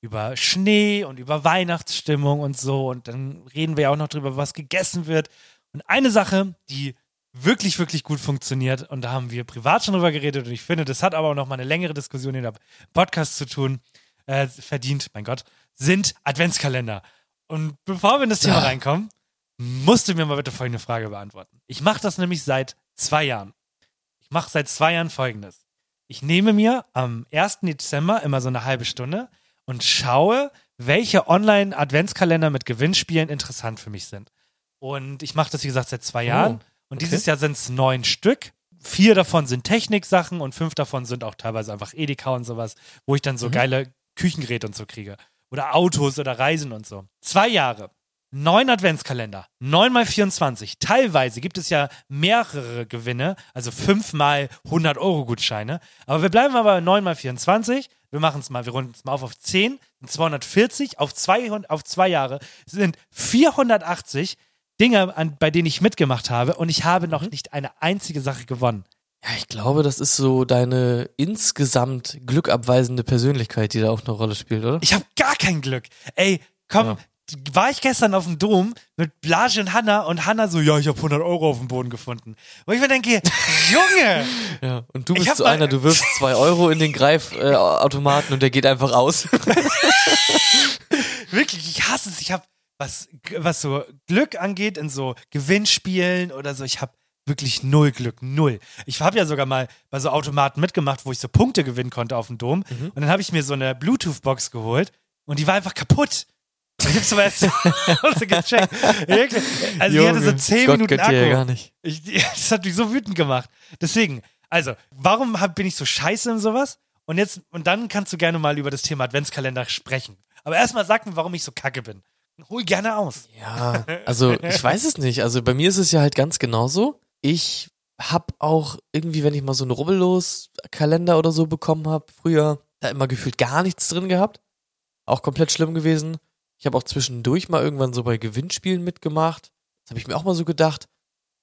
über Schnee und über Weihnachtsstimmung und so. Und dann reden wir ja auch noch drüber, was gegessen wird. Und eine Sache, die wirklich, wirklich gut funktioniert, und da haben wir privat schon drüber geredet, und ich finde, das hat aber auch nochmal eine längere Diskussion in der Podcast zu tun, verdient, mein Gott, sind Adventskalender. Und bevor wir in das Thema reinkommen, musst du mir mal bitte folgende Frage beantworten. Ich mache das nämlich seit 2 Jahren. Ich mache seit 2 Jahren Folgendes. Ich nehme mir am 1. Dezember immer so eine halbe Stunde und schaue, welche Online-Adventskalender mit Gewinnspielen interessant für mich sind. Und ich mache das, wie gesagt, seit 2 Jahren. Und dieses Jahr sind es 9 Stück. 4 davon sind Techniksachen und 5 davon sind auch teilweise einfach Edeka und sowas, wo ich dann so geile Küchengeräte und so kriege. Oder Autos oder Reisen und so. 2 Jahre. 9 Adventskalender, 9 mal 24. Teilweise gibt es ja mehrere Gewinne, also 5 mal 100-Euro-Gutscheine. Aber wir bleiben aber bei 9 mal 24. Wir machen es mal, wir runden es mal auf 10, 240, auf 2 Jahre. Das sind 480 Dinge, bei denen ich mitgemacht habe und ich habe noch nicht eine einzige Sache gewonnen. Ja, ich glaube, das ist so deine insgesamt glückabweisende Persönlichkeit, die da auch eine Rolle spielt, oder? Ich habe gar kein Glück. Ey, komm, ja. War ich gestern auf dem Dom mit Blage und Hanna so, ja, ich habe 100 Euro auf dem Boden gefunden. Wo ich mir denke, Junge! Ja, und du bist so einer, du wirfst 2 Euro in den Greifautomaten und der geht einfach aus. Wirklich, ich hasse es. Ich habe, was so Glück angeht, in so Gewinnspielen oder so, ich habe wirklich null Glück, null. Ich habe ja sogar mal bei so Automaten mitgemacht, wo ich so Punkte gewinnen konnte auf dem Dom. Und dann habe ich mir so eine Bluetooth-Box geholt und die war einfach kaputt. Ich hab's aber erst zu Hause gecheckt. Wirklich. Also, Junge, ich hatte so 10 Minuten Akku. Ja gar nicht. Das hat mich so wütend gemacht. Deswegen, also, warum bin ich so scheiße in sowas? Und dann kannst du gerne mal über das Thema Adventskalender sprechen. Aber erstmal sag mir, warum ich so kacke bin. Hol gerne aus. Ja, also, ich weiß es nicht. Also, bei mir ist es ja halt ganz genauso. Ich hab auch irgendwie, wenn ich mal so einen Rubbellos-Kalender oder so bekommen habe, früher, da immer gefühlt gar nichts drin gehabt. Auch komplett schlimm gewesen. Ich habe auch zwischendurch mal irgendwann so bei Gewinnspielen mitgemacht. Das habe ich mir auch mal so gedacht.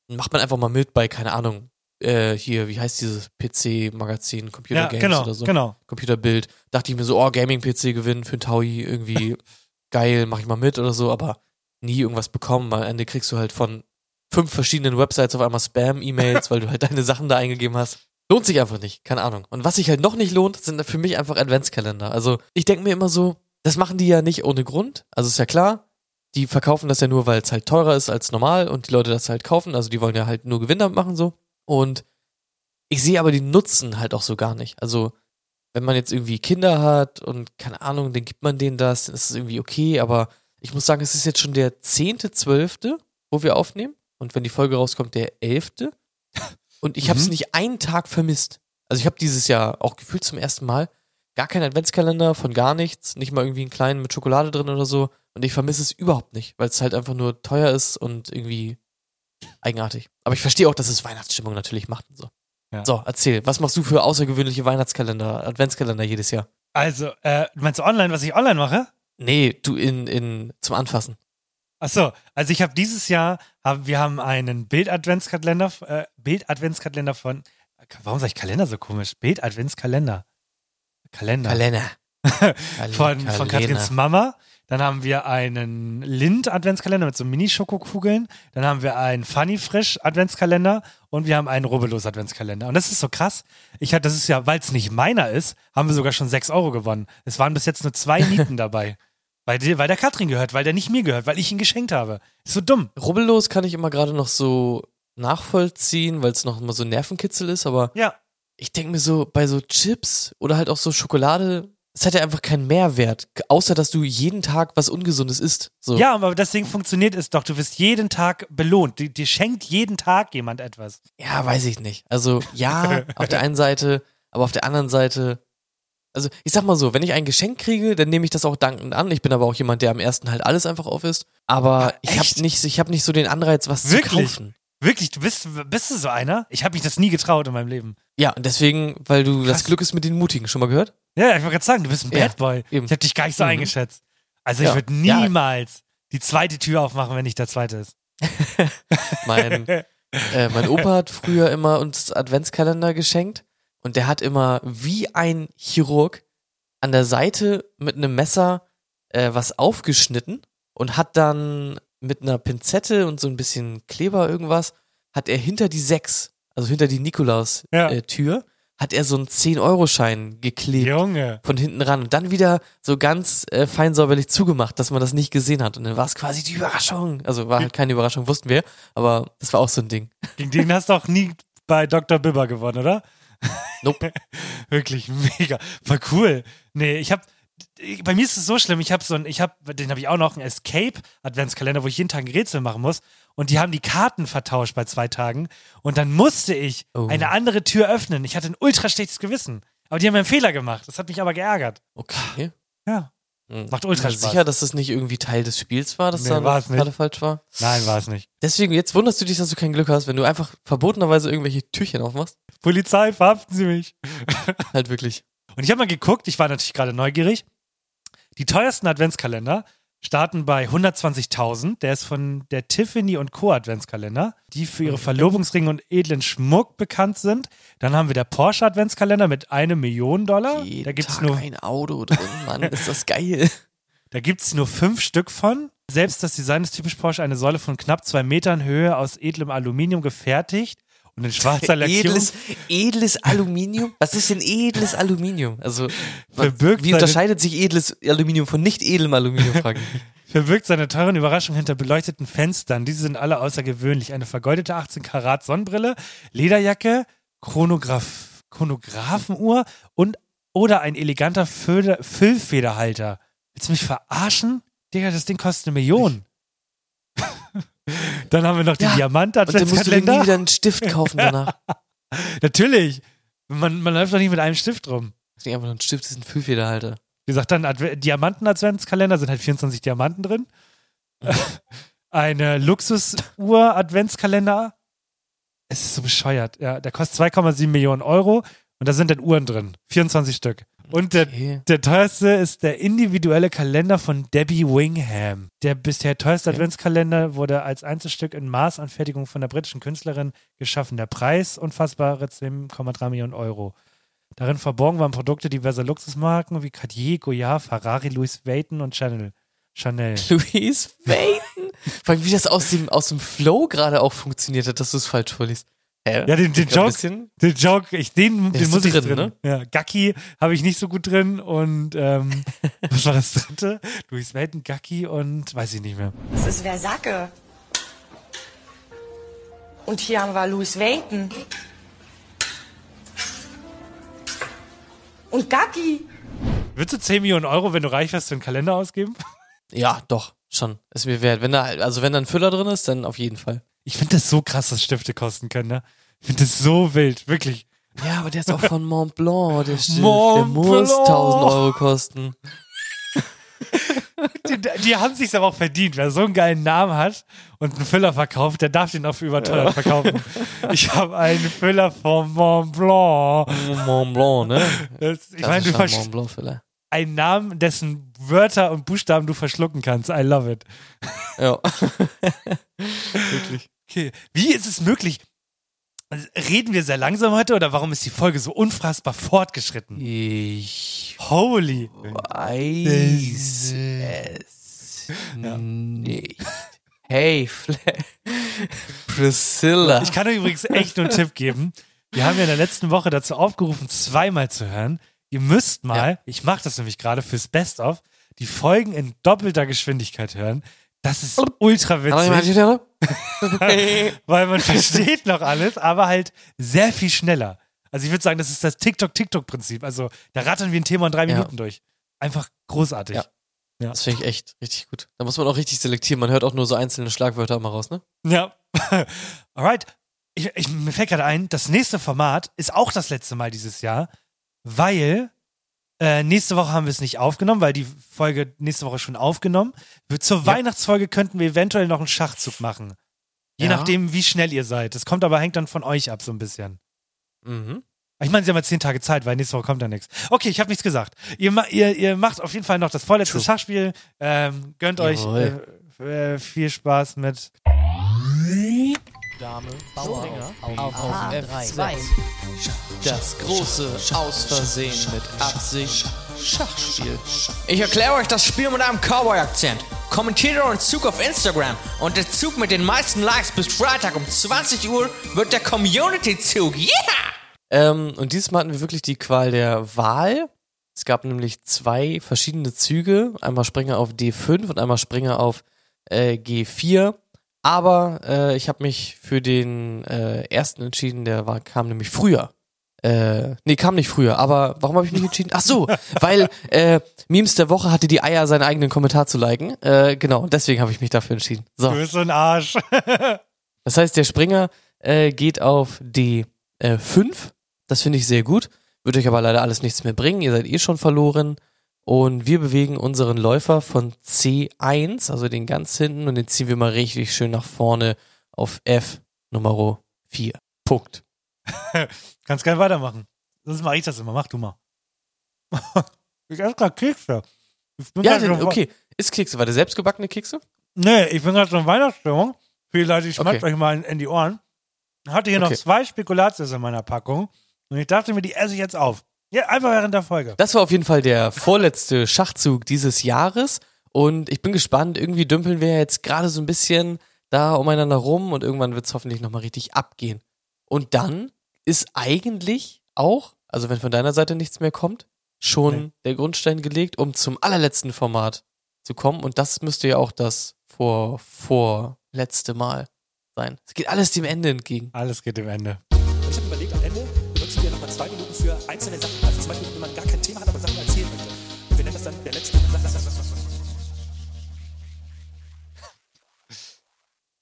Macht man einfach mal mit bei, keine Ahnung, hier, wie heißt dieses PC-Magazin, Computer Games oder so. Genau. Computerbild. Dachte ich mir so, oh, Gaming-PC gewinnen für einen Taui, irgendwie geil, mach ich mal mit oder so, aber nie irgendwas bekommen. Am Ende kriegst du halt von 5 verschiedenen Websites auf einmal Spam-E-Mails, weil du halt deine Sachen da eingegeben hast. Lohnt sich einfach nicht, keine Ahnung. Und was sich halt noch nicht lohnt, sind für mich einfach Adventskalender. Also ich denke mir immer so, das machen die ja nicht ohne Grund, also ist ja klar, die verkaufen das ja nur, weil es halt teurer ist als normal und die Leute das halt kaufen, also die wollen ja halt nur Gewinn damit machen so und ich sehe aber den Nutzen halt auch so gar nicht, also wenn man jetzt irgendwie Kinder hat und keine Ahnung, dann gibt man denen das, dann ist es irgendwie okay, aber ich muss sagen, es ist jetzt schon der 10.12., wo wir aufnehmen und wenn die Folge rauskommt, der 11. und ich habe es nicht einen Tag vermisst, also ich habe dieses Jahr auch gefühlt zum ersten Mal gar kein Adventskalender, von gar nichts, nicht mal irgendwie einen kleinen mit Schokolade drin oder so. Und ich vermisse es überhaupt nicht, weil es halt einfach nur teuer ist und irgendwie eigenartig. Aber ich verstehe auch, dass es Weihnachtsstimmung natürlich macht und so. Ja. So, erzähl, was machst du für außergewöhnliche Weihnachtskalender, Adventskalender jedes Jahr? Also, meinst du online, was ich online mache? Nee, du zum Anfassen. Ach so, also ich habe dieses Jahr, wir haben einen Bild-Adventskalender, von, warum sage ich Kalender so komisch? Kalender. Von Katrins Mama. Dann haben wir einen Lind-Adventskalender mit so Mini-Schokokugeln. Dann haben wir einen Funny-Frisch-Adventskalender. Und wir haben einen Rubbellos-Adventskalender. Und das ist so krass. Das ist ja, weil es nicht meiner ist, haben wir sogar schon 6 Euro gewonnen. Es waren bis jetzt nur 2 Nieten dabei. Weil der Katrin gehört, weil der nicht mir gehört, weil ich ihn geschenkt habe. Ist so dumm. Rubbellos kann ich immer gerade noch so nachvollziehen, weil es noch immer so Nervenkitzel ist, aber. Ja. Ich denke mir so, bei so Chips oder halt auch so Schokolade, es hat ja einfach keinen Mehrwert, außer dass du jeden Tag was Ungesundes isst. So. Ja, aber deswegen funktioniert es doch. Du wirst jeden Tag belohnt. Dir schenkt jeden Tag jemand etwas. Ja, weiß ich nicht. Also ja, auf der einen Seite, aber auf der anderen Seite, also ich sag mal so, wenn ich ein Geschenk kriege, dann nehme ich das auch dankend an. Ich bin aber auch jemand, der am ersten halt alles einfach aufisst. Aber ja, ich hab nicht so den Anreiz, was zu kaufen. Wirklich, bist du so einer? Ich habe mich das nie getraut in meinem Leben. Ja, und deswegen, weil du das Glück ist mit den Mutigen, schon mal gehört? Ja, ich wollte gerade sagen, du bist ein Bad Boy. Eben. Ich habe dich gar nicht so eingeschätzt. Also ich würde niemals die zweite Tür aufmachen, wenn nicht der zweite ist. Mein Opa hat früher immer uns Adventskalender geschenkt und der hat immer wie ein Chirurg an der Seite mit einem Messer was aufgeschnitten und hat dann mit einer Pinzette und so ein bisschen Kleber irgendwas, hat er hinter die 6, also hinter die Nikolaus-Tür, hat er so einen 10-Euro-Schein geklebt. Junge. Von hinten ran. Und dann wieder so ganz feinsäuberlich zugemacht, dass man das nicht gesehen hat. Und dann war es quasi die Überraschung. Also war halt keine Überraschung, wussten wir. Aber das war auch so ein Ding. Gegen den hast du auch nie bei Dr. Bibber gewonnen, oder? Nope. Wirklich mega. War cool. Nee, bei mir ist es so schlimm, den habe ich auch noch, einen Escape-Adventskalender, wo ich jeden Tag ein Rätsel machen muss. Und die haben die Karten vertauscht bei 2 Tagen. Und dann musste ich eine andere Tür öffnen. Ich hatte ein ultra schlechtes Gewissen. Aber die haben mir einen Fehler gemacht. Das hat mich aber geärgert. Okay. Ja. Macht ultra Spaß. Bist du sicher, dass das nicht irgendwie Teil des Spiels war, dass da gerade falsch war? Nein, war es nicht. Deswegen, jetzt wunderst du dich, dass du kein Glück hast, wenn du einfach verbotenerweise irgendwelche Türchen aufmachst. Polizei, verhaften Sie mich. Halt wirklich. Und ich habe mal geguckt, ich war natürlich gerade neugierig. Die teuersten Adventskalender starten bei 120.000. Der ist von der Tiffany & Co. Adventskalender, die für ihre Verlobungsringe und edlen Schmuck bekannt sind. Dann haben wir der Porsche Adventskalender mit 1 Million Dollar. Jeden da gibt's Tag nur ein Auto drin, Mann. Ist das geil. Da gibt es nur 5 Stück von. Selbst das Design ist typisch Porsche, eine Säule von knapp 2 Metern Höhe aus edlem Aluminium gefertigt. Und in schwarzer Lackierung. Edles Aluminium? Was ist denn edles Aluminium? Also, wie unterscheidet sich edles Aluminium von nicht edlem Aluminium? Verbirgt seine teuren Überraschung hinter beleuchteten Fenstern. Diese sind alle außergewöhnlich. Eine vergoldete 18 Karat Sonnenbrille, Lederjacke, Chronographenuhr oder ein eleganter Füllfederhalter. Willst du mich verarschen? Digga, das Ding kostet 1 Million. Dann haben wir noch den Diamant-Adventskalender. Und dann musst du dir nie wieder einen Stift kaufen danach. Natürlich. Man läuft doch nicht mit einem Stift rum. Das ist nicht einfach nur ein Stift, das ist ein Füllfederhalter. Wie gesagt, dann Diamanten-Adventskalender, sind halt 24 Diamanten drin. Mhm. Eine Luxus-Uhr-Adventskalender. Es ist so bescheuert. Ja, der kostet 2,7 Millionen Euro und da sind dann Uhren drin. 24 Stück. Und der teuerste ist der individuelle Kalender von Debbie Wingham. Der bisher teuerste Adventskalender wurde als Einzelstück in Maßanfertigung von der britischen Künstlerin geschaffen. Der Preis unfassbare 10,3 Millionen Euro. Darin verborgen waren Produkte diverser Luxusmarken wie Cartier, Goyard, Ferrari, Louis Vuitton und Chanel. Louis Vuitton? Vor allem, wie das aus dem Flow gerade auch funktioniert hat, dass du es falsch vorliest. Ja, den muss ich drin. Ne? Ja, Gacki habe ich nicht so gut drin und was war das dritte? Louis Vuitton, Gacki und weiß ich nicht mehr. Das ist Versace. Und hier haben wir Louis Vuitton. Und Gacki. Würdest du 10 Millionen Euro, wenn du reich wärst, für einen Kalender ausgeben? Ja, doch, schon. Ist mir wert. Wenn da ein Füller drin ist, dann auf jeden Fall. Ich finde das so krass, dass Stifte kosten können, ne? Ich finde das so wild, wirklich. Ja, aber der ist auch von Montblanc, der Stift. Der muss 1.000 Euro kosten. Die haben sich's aber auch verdient. Wer so einen geilen Namen hat und einen Füller verkauft, der darf den auch überteuert verkaufen. Ich habe einen Füller von Montblanc. Montblanc, ne? Ich meine, du Montblanc-Füller. Einen Namen, dessen Wörter und Buchstaben du verschlucken kannst. I love it. Ja. Wirklich. Okay. Wie ist es möglich? Reden wir sehr langsam heute oder warum ist die Folge so unfassbar fortgeschritten? Holy. Weiß es nicht. Hey, Priscilla. Ich kann euch übrigens echt nur einen Tipp geben. Wir haben ja in der letzten Woche dazu aufgerufen, 2-mal zu hören. Ihr müsst mal, ich mache das nämlich gerade fürs Best-of, die Folgen in doppelter Geschwindigkeit hören. Das ist ultra witzig. Weil man versteht noch alles, aber halt sehr viel schneller. Also ich würde sagen, das ist das TikTok-Prinzip. Also da rattern wir ein Thema in 3 Minuten durch. Einfach großartig. Ja. Ja. Das finde ich echt richtig gut. Da muss man auch richtig selektieren. Man hört auch nur so einzelne Schlagwörter immer raus, ne? Ja. Alright. Mir fällt gerade ein, das nächste Format ist auch das letzte Mal dieses Jahr. Weil nächste Woche haben wir es nicht aufgenommen, weil die Folge nächste Woche schon aufgenommen wird. Zur Weihnachtsfolge könnten wir eventuell noch einen Schachzug machen. Je nachdem, wie schnell ihr seid. Das kommt aber, hängt dann von euch ab so ein bisschen. Mhm. Ich meine, sie haben ja 10 Tage Zeit, weil nächste Woche kommt dann nichts. Okay, ich habe nichts gesagt. Ihr macht auf jeden Fall noch das vorletzte Schachspiel. Gönnt euch viel Spaß mit Dame Bauer auf F2. Das große Aus Versehen mit Absicht Schachspiel. Ich erkläre euch das Spiel mit einem Cowboy-Akzent. Kommentiert euren Zug auf Instagram und der Zug mit den meisten Likes bis Freitag um 20 Uhr wird der Community-Zug. Yeah! Und dieses Mal hatten wir wirklich die Qual der Wahl. Es gab nämlich 2 verschiedene Züge. Einmal Springer auf D5 und einmal Springer auf G4. Aber ich habe mich für den ersten entschieden, der kam nämlich früher. Nee, kam nicht früher, aber warum habe ich mich entschieden? Ach so, weil Memes der Woche hatte die Eier, seinen eigenen Kommentar zu liken. Genau, deswegen habe ich mich dafür entschieden. So. Du bist so ein Arsch. Das heißt, der Springer geht auf die 5. Das finde ich sehr gut. Wird euch aber leider alles nichts mehr bringen. Ihr seid eh schon verloren. Und wir bewegen unseren Läufer von C1, also den ganz hinten, und den ziehen wir mal richtig schön nach vorne auf F Nummer 4. Punkt. Kannst gerne weitermachen. Sonst mache ich das immer. Mach du mal. Ich esse gerade Kekse. Ja, denn, okay. Ist Kekse. War der selbstgebackene Kekse? Nee, ich bin gerade schon in Weihnachtsstimmung. Viele Leute, ich schmeiß euch mal in die Ohren. Hatte hier noch 2 Spekulatius in meiner Packung. Und ich dachte mir, die esse ich jetzt auf. Ja, einfach während der Folge. Das war auf jeden Fall der vorletzte Schachzug dieses Jahres. Und ich bin gespannt. Irgendwie dümpeln wir jetzt gerade so ein bisschen da umeinander rum. Und irgendwann wird es hoffentlich nochmal richtig abgehen. Und dann ist eigentlich auch, also wenn von deiner Seite nichts mehr kommt, schon der Grundstein gelegt, um zum allerletzten Format zu kommen. Und das müsste ja auch das vorletzte Mal sein. Es geht alles dem Ende entgegen. Alles geht dem Ende. Ich habe überlegt, am Ende benutzen wir nochmal 2 Minuten für einzelne Sachen. Also zum Beispiel, wenn man gar kein Thema hat, aber Sachen erzählen möchte. Und wir nennen das dann der letzte.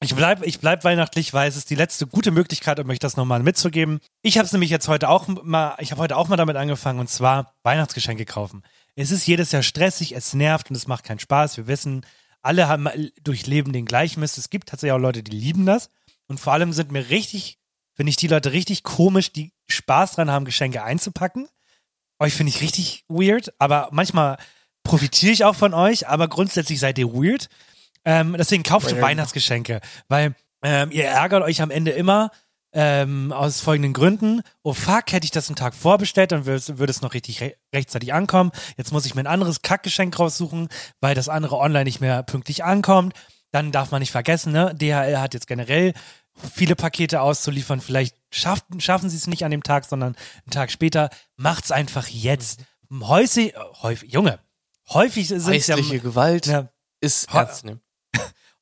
Ich bleib weihnachtlich, weil es ist die letzte gute Möglichkeit, um euch das nochmal mitzugeben. Ich habe es nämlich jetzt heute auch mal damit angefangen, und zwar Weihnachtsgeschenke kaufen. Es ist jedes Jahr stressig, es nervt und es macht keinen Spaß. Wir wissen, alle durchleben den gleichen Mist. Es gibt tatsächlich auch Leute, die lieben das. Und vor allem finde ich die Leute richtig komisch, die Spaß dran haben, Geschenke einzupacken. Euch finde ich richtig weird, aber manchmal profitiere ich auch von euch, aber grundsätzlich seid ihr weird. Deswegen kauft Weihnachtsgeschenke, weil ihr ärgert euch am Ende immer aus folgenden Gründen. Oh fuck, hätte ich das einen Tag vorbestellt, dann würde es noch richtig rechtzeitig ankommen. Jetzt muss ich mir ein anderes Kackgeschenk raussuchen, weil das andere online nicht mehr pünktlich ankommt. Dann darf man nicht vergessen, ne? DHL hat jetzt generell viele Pakete auszuliefern. Vielleicht schaffen sie es nicht an dem Tag, sondern einen Tag später. Macht's einfach jetzt. Häufig sind es ja... Häusliche Gewalt ist ernst nehmen.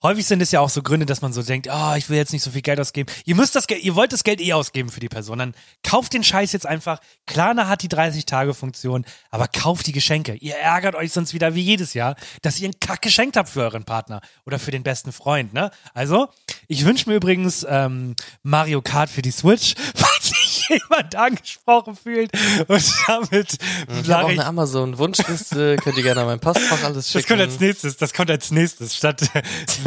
Häufig sind es ja auch so Gründe, dass man so denkt, ich will jetzt nicht so viel Geld ausgeben. Ihr wollt das Geld ausgeben für die Person. Dann kauft den Scheiß jetzt einfach. Klarna hat die 30-Tage-Funktion, aber kauft die Geschenke. Ihr ärgert euch sonst wieder wie jedes Jahr, dass ihr einen Kack geschenkt habt für euren Partner oder für den besten Freund, ne? Also, ich wünsche mir übrigens Mario Kart für die Switch, falls sich jemand angesprochen fühlt. Und damit ich habe auch eine Amazon-Wunschliste, könnt ihr gerne an mein Postfach alles schicken. Das kommt als nächstes. Statt...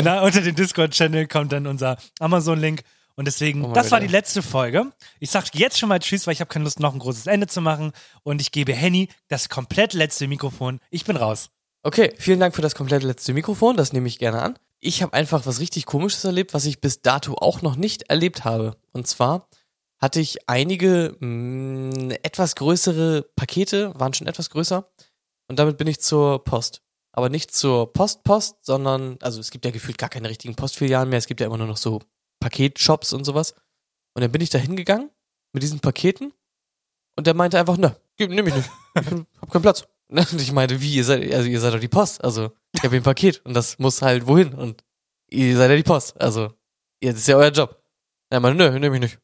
unter den Discord-Channel kommt dann unser Amazon-Link. Und deswegen, das war die letzte Folge. Ich sag jetzt schon mal Tschüss, weil ich habe keine Lust, noch ein großes Ende zu machen. Und ich gebe Henny das komplett letzte Mikrofon. Ich bin raus. Okay, vielen Dank für das komplett letzte Mikrofon. Das nehme ich gerne an. Ich habe einfach was richtig Komisches erlebt, was ich bis dato auch noch nicht erlebt habe. Und zwar hatte ich einige etwas größere Pakete, waren schon etwas größer. Und damit bin ich zur Post. Aber nicht zur Post, sondern, also es gibt ja gefühlt gar keine richtigen Postfilialen mehr, es gibt ja immer nur noch so Paketshops und sowas. Und dann bin ich da hingegangen mit diesen Paketen und der meinte einfach, ne, nehm ich nicht, ich hab keinen Platz. Und ich meinte, wie, ihr seid doch die Post, also ich habe ein Paket und das muss halt wohin und ihr seid ja die Post, also das ist ja euer Job. Und er meinte, nö, nehm ich nicht.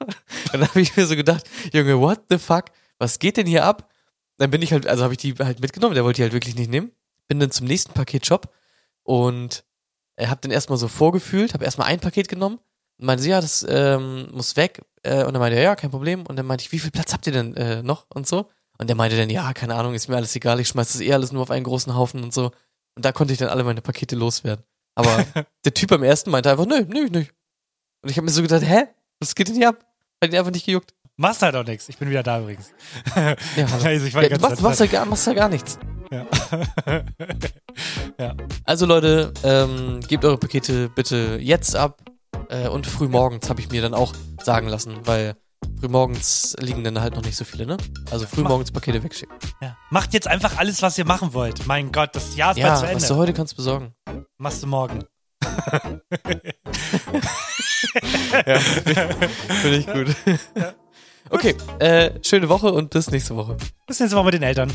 Und dann habe ich mir so gedacht, Junge, what the fuck, was geht denn hier ab? Dann bin ich halt, also habe ich die halt mitgenommen, der wollte die halt wirklich nicht nehmen. Bin dann zum nächsten Paketshop und hab dann erstmal so vorgefühlt, hab erstmal ein Paket genommen und meinte, ja, das muss weg. Und dann meinte er, ja, kein Problem. Und dann meinte ich, wie viel Platz habt ihr denn noch und so? Und der meinte dann, ja, keine Ahnung, ist mir alles egal, ich schmeiß das alles nur auf einen großen Haufen und so. Und da konnte ich dann alle meine Pakete loswerden. Aber der Typ am ersten meinte einfach, nö, nicht. Und ich habe mir so gedacht, hä? Was geht denn hier ab? Hat ihn einfach nicht gejuckt. Machst halt auch nichts. Ich bin wieder da übrigens. Ja, also ich war machst halt gar nichts. Ja. Ja. Also Leute, gebt eure Pakete bitte jetzt ab und frühmorgens habe ich mir dann auch sagen lassen, weil frühmorgens liegen dann halt noch nicht so viele, ne? Also frühmorgens Pakete wegschicken. Ja. Macht jetzt einfach alles, was ihr machen wollt. Mein Gott, das Jahr ist bald zu Ende. Ja, was du heute kannst besorgen. Machst du morgen. Ja, finde ich gut. Ja. Okay, schöne Woche und bis nächste Woche. Bis nächste Woche mit den Eltern.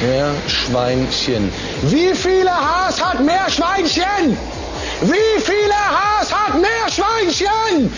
Meerschweinchen. Wie viele Haas hat Meerschweinchen?